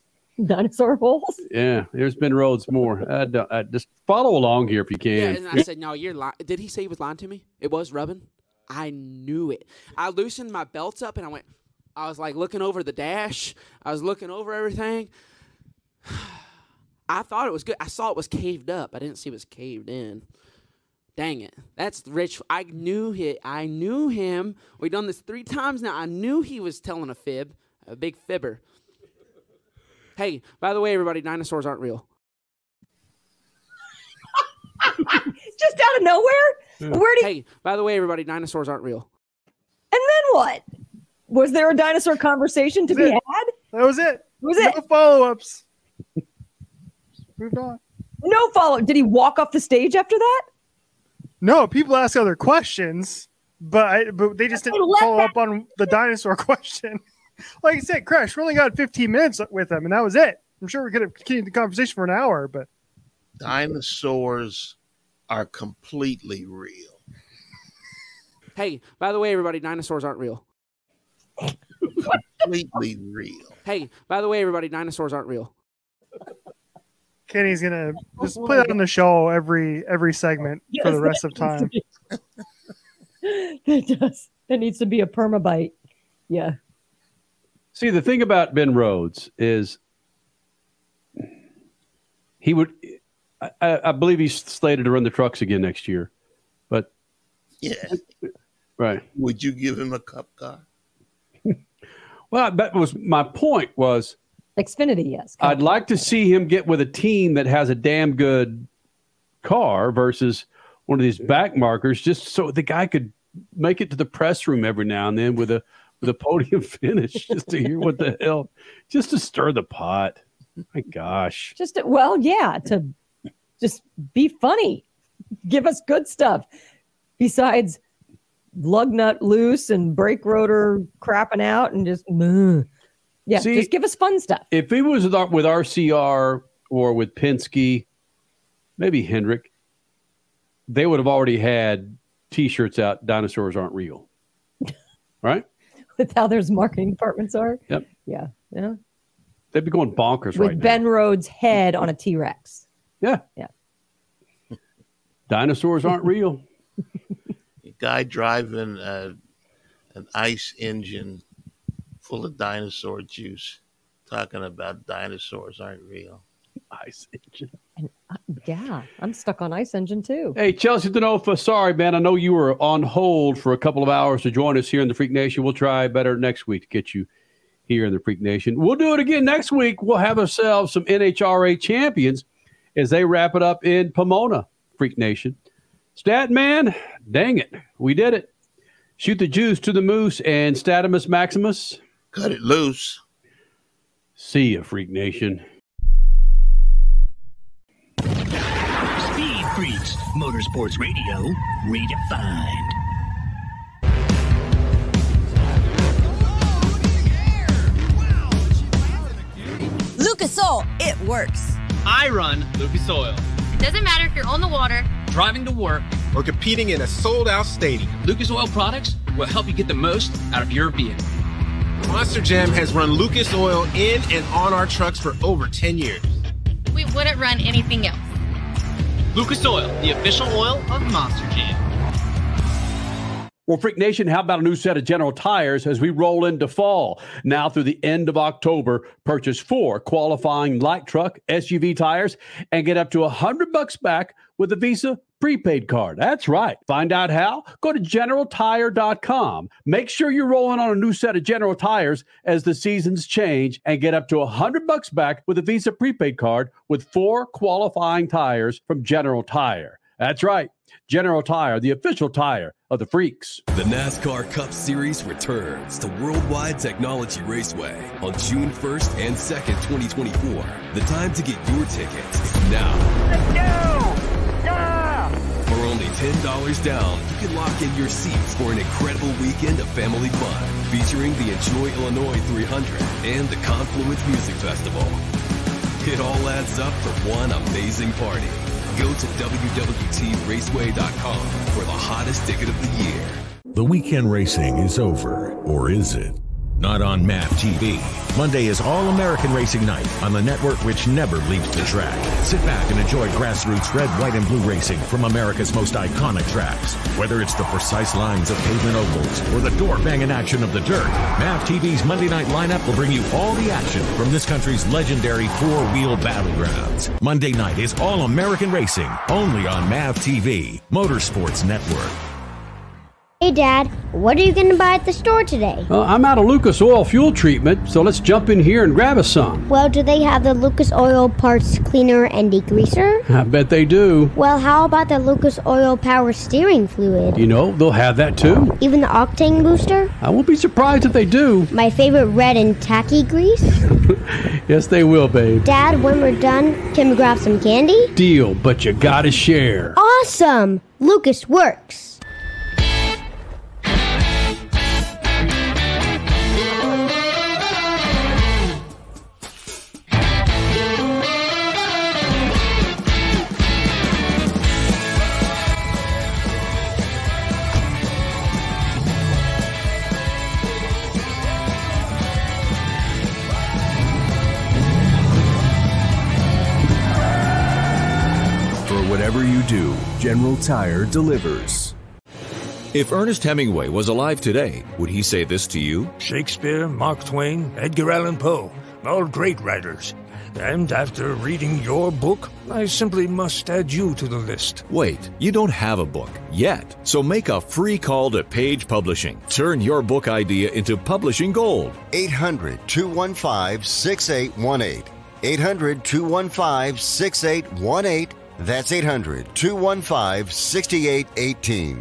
dinosaur holes. Yeah, there's Ben Rhodes more. I don't, I just follow along here if you can. Yeah, and I said, no, you're lying. Did he say he was lying to me? It was rubbing. I knew it. I loosened my belts up and I went. I was like looking over the dash. I was looking over everything. I thought it was good. I saw it was caved up. I didn't see it was caved in. Dang it. That's Rich. I knew he, I knew him. We've done this three times now. I knew he was telling a fib, a big fibber. Hey, by the way, everybody, dinosaurs aren't real. Just out of nowhere? Yeah. Where did? Hey, by the way, everybody, dinosaurs aren't real. And then what? Was there a dinosaur conversation to be had? That was it. Was it? No follow-ups. Moved on. No follow. Did he walk off the stage after that? No, people ask other questions, but I, but they just didn't follow up on the dinosaur question. Like I said, Crash, we only got fifteen minutes with him, and that was it. I'm sure we could have continued the conversation for an hour, but dinosaurs are completely real. Hey, by the way, everybody, dinosaurs aren't real. Completely real. Hey, by the way, everybody, dinosaurs aren't real. Kenny's gonna just play that on the show every every segment yes, for the rest of time. It does. There needs to be a permabite. Yeah. See, the thing about Ben Rhodes is he would. I, I believe he's slated to run the trucks again next year, but yeah, right. Would you give him a cup car? Well, that was my point. Was. Xfinity, yes. Come I'd on. Like to see him get with a team that has a damn good car versus one of these back markers, just so the guy could make it to the press room every now and then with a with a podium finish, just to hear what the hell, just to stir the pot. My gosh. Just to, well, yeah, to just be funny, give us good stuff. Besides, lug nut loose and brake rotor crapping out and just. Ugh. Yeah, see, just give us fun stuff. If he was with, with R C R or with Penske, maybe Hendrick, they would have already had T-shirts out, dinosaurs aren't real. Right? With how their marketing departments are? Yep. Yeah. Yeah. They'd be going bonkers with right now. With Ben Rhodes' head on a T-Rex. Yeah. Yeah. Dinosaurs aren't real. A guy driving uh, an ice engine full of dinosaur juice, talking about dinosaurs aren't real. Ice engine. And uh, yeah, I'm stuck on Ice Engine too. Hey, Chelsea Denofa, sorry, man. I know you were on hold for a couple of hours to join us here in the Freak Nation. We'll try better next week to get you here in the Freak Nation. We'll do it again next week. We'll have ourselves some N H R A champions as they wrap it up in Pomona, Freak Nation. Statman, dang it. We did it. Shoot the juice to the moose and Statimus Maximus. Cut it loose. See you, Freak Nation. Speed Freaks, Motorsports Radio, redefined. Lucas Oil, it works. I run Lucas Oil. It doesn't matter if you're on the water, driving to work, or competing in a sold-out stadium. Lucas Oil products will help you get the most out of your vehicle. Monster Jam has run Lucas Oil in and on our trucks for over ten years. We wouldn't run anything else. Lucas Oil, the official oil of Monster Jam. Well, Freak Nation, how about a new set of General Tires as we roll into fall? Now through the end of October, purchase four qualifying light truck S U V tires and get up to one hundred bucks back with a Visa prepaid card. That's right. Find out how? Go to general tire dot com. Make sure you're rolling on a new set of General Tires as the seasons change and get up to one hundred bucks back with a Visa prepaid card with four qualifying tires from General Tire. That's right. General Tire, the official tire of the Freaks. The NASCAR Cup Series returns to Worldwide Technology Raceway on June first and second, twenty twenty-four. The time to get your tickets is now. Let's go! For only ten dollars down, you can lock in your seats for an incredible weekend of family fun featuring the Enjoy Illinois three hundred and the Confluence Music Festival. It all adds up for one amazing party. Go to W W T raceway dot com for the hottest ticket of the year. The weekend racing is over, or is it? Not on M A V T V. Monday is All-American Racing Night on the network which never leaves the track. Sit back and enjoy grassroots red, white, and blue racing from America's most iconic tracks. Whether it's the precise lines of pavement ovals or the door-banging action of the dirt, M A V T V's Monday night lineup will bring you all the action from this country's legendary four-wheel battlegrounds. Monday night is All-American Racing, only on M A V T V, Motorsports Network. Hey, Dad, what are you going to buy at the store today? Uh, I'm out of Lucas Oil fuel treatment, so let's jump in here and grab us some. Well, do they have the Lucas Oil parts cleaner and degreaser? I bet they do. Well, how about the Lucas Oil power steering fluid? You know, they'll have that too. Even the octane booster? I won't be surprised if they do. My favorite red and tacky grease? Yes, they will, babe. Dad, when we're done, can we grab some candy? Deal, but you gotta share. Awesome! Lucas works. Whatever you do, General Tire delivers. If Ernest Hemingway was alive today, would he say this to you? Shakespeare, Mark Twain, Edgar Allan Poe, all great writers. And after reading your book, I simply must add you to the list. Wait, you don't have a book yet. So make a free call to Page Publishing. Turn your book idea into publishing gold. eight hundred, two one five, six eight one eight. eight hundred, two one five, six eight one eight. That's eight hundred, two one five, six eight one eight.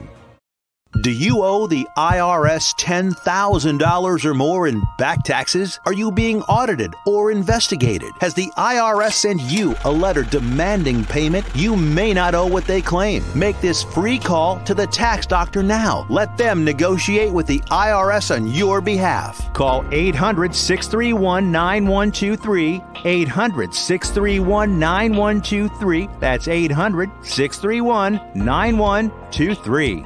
Do you owe the I R S ten thousand dollars or more in back taxes? Are you being audited or investigated? Has the I R S sent you a letter demanding payment? You may not owe what they claim. Make this free call to the tax doctor now. Let them negotiate with the I R S on your behalf. Call eight hundred, six three one, nine one two three. eight hundred, six three one, nine one two three. That's eight hundred, six three one, nine one two three.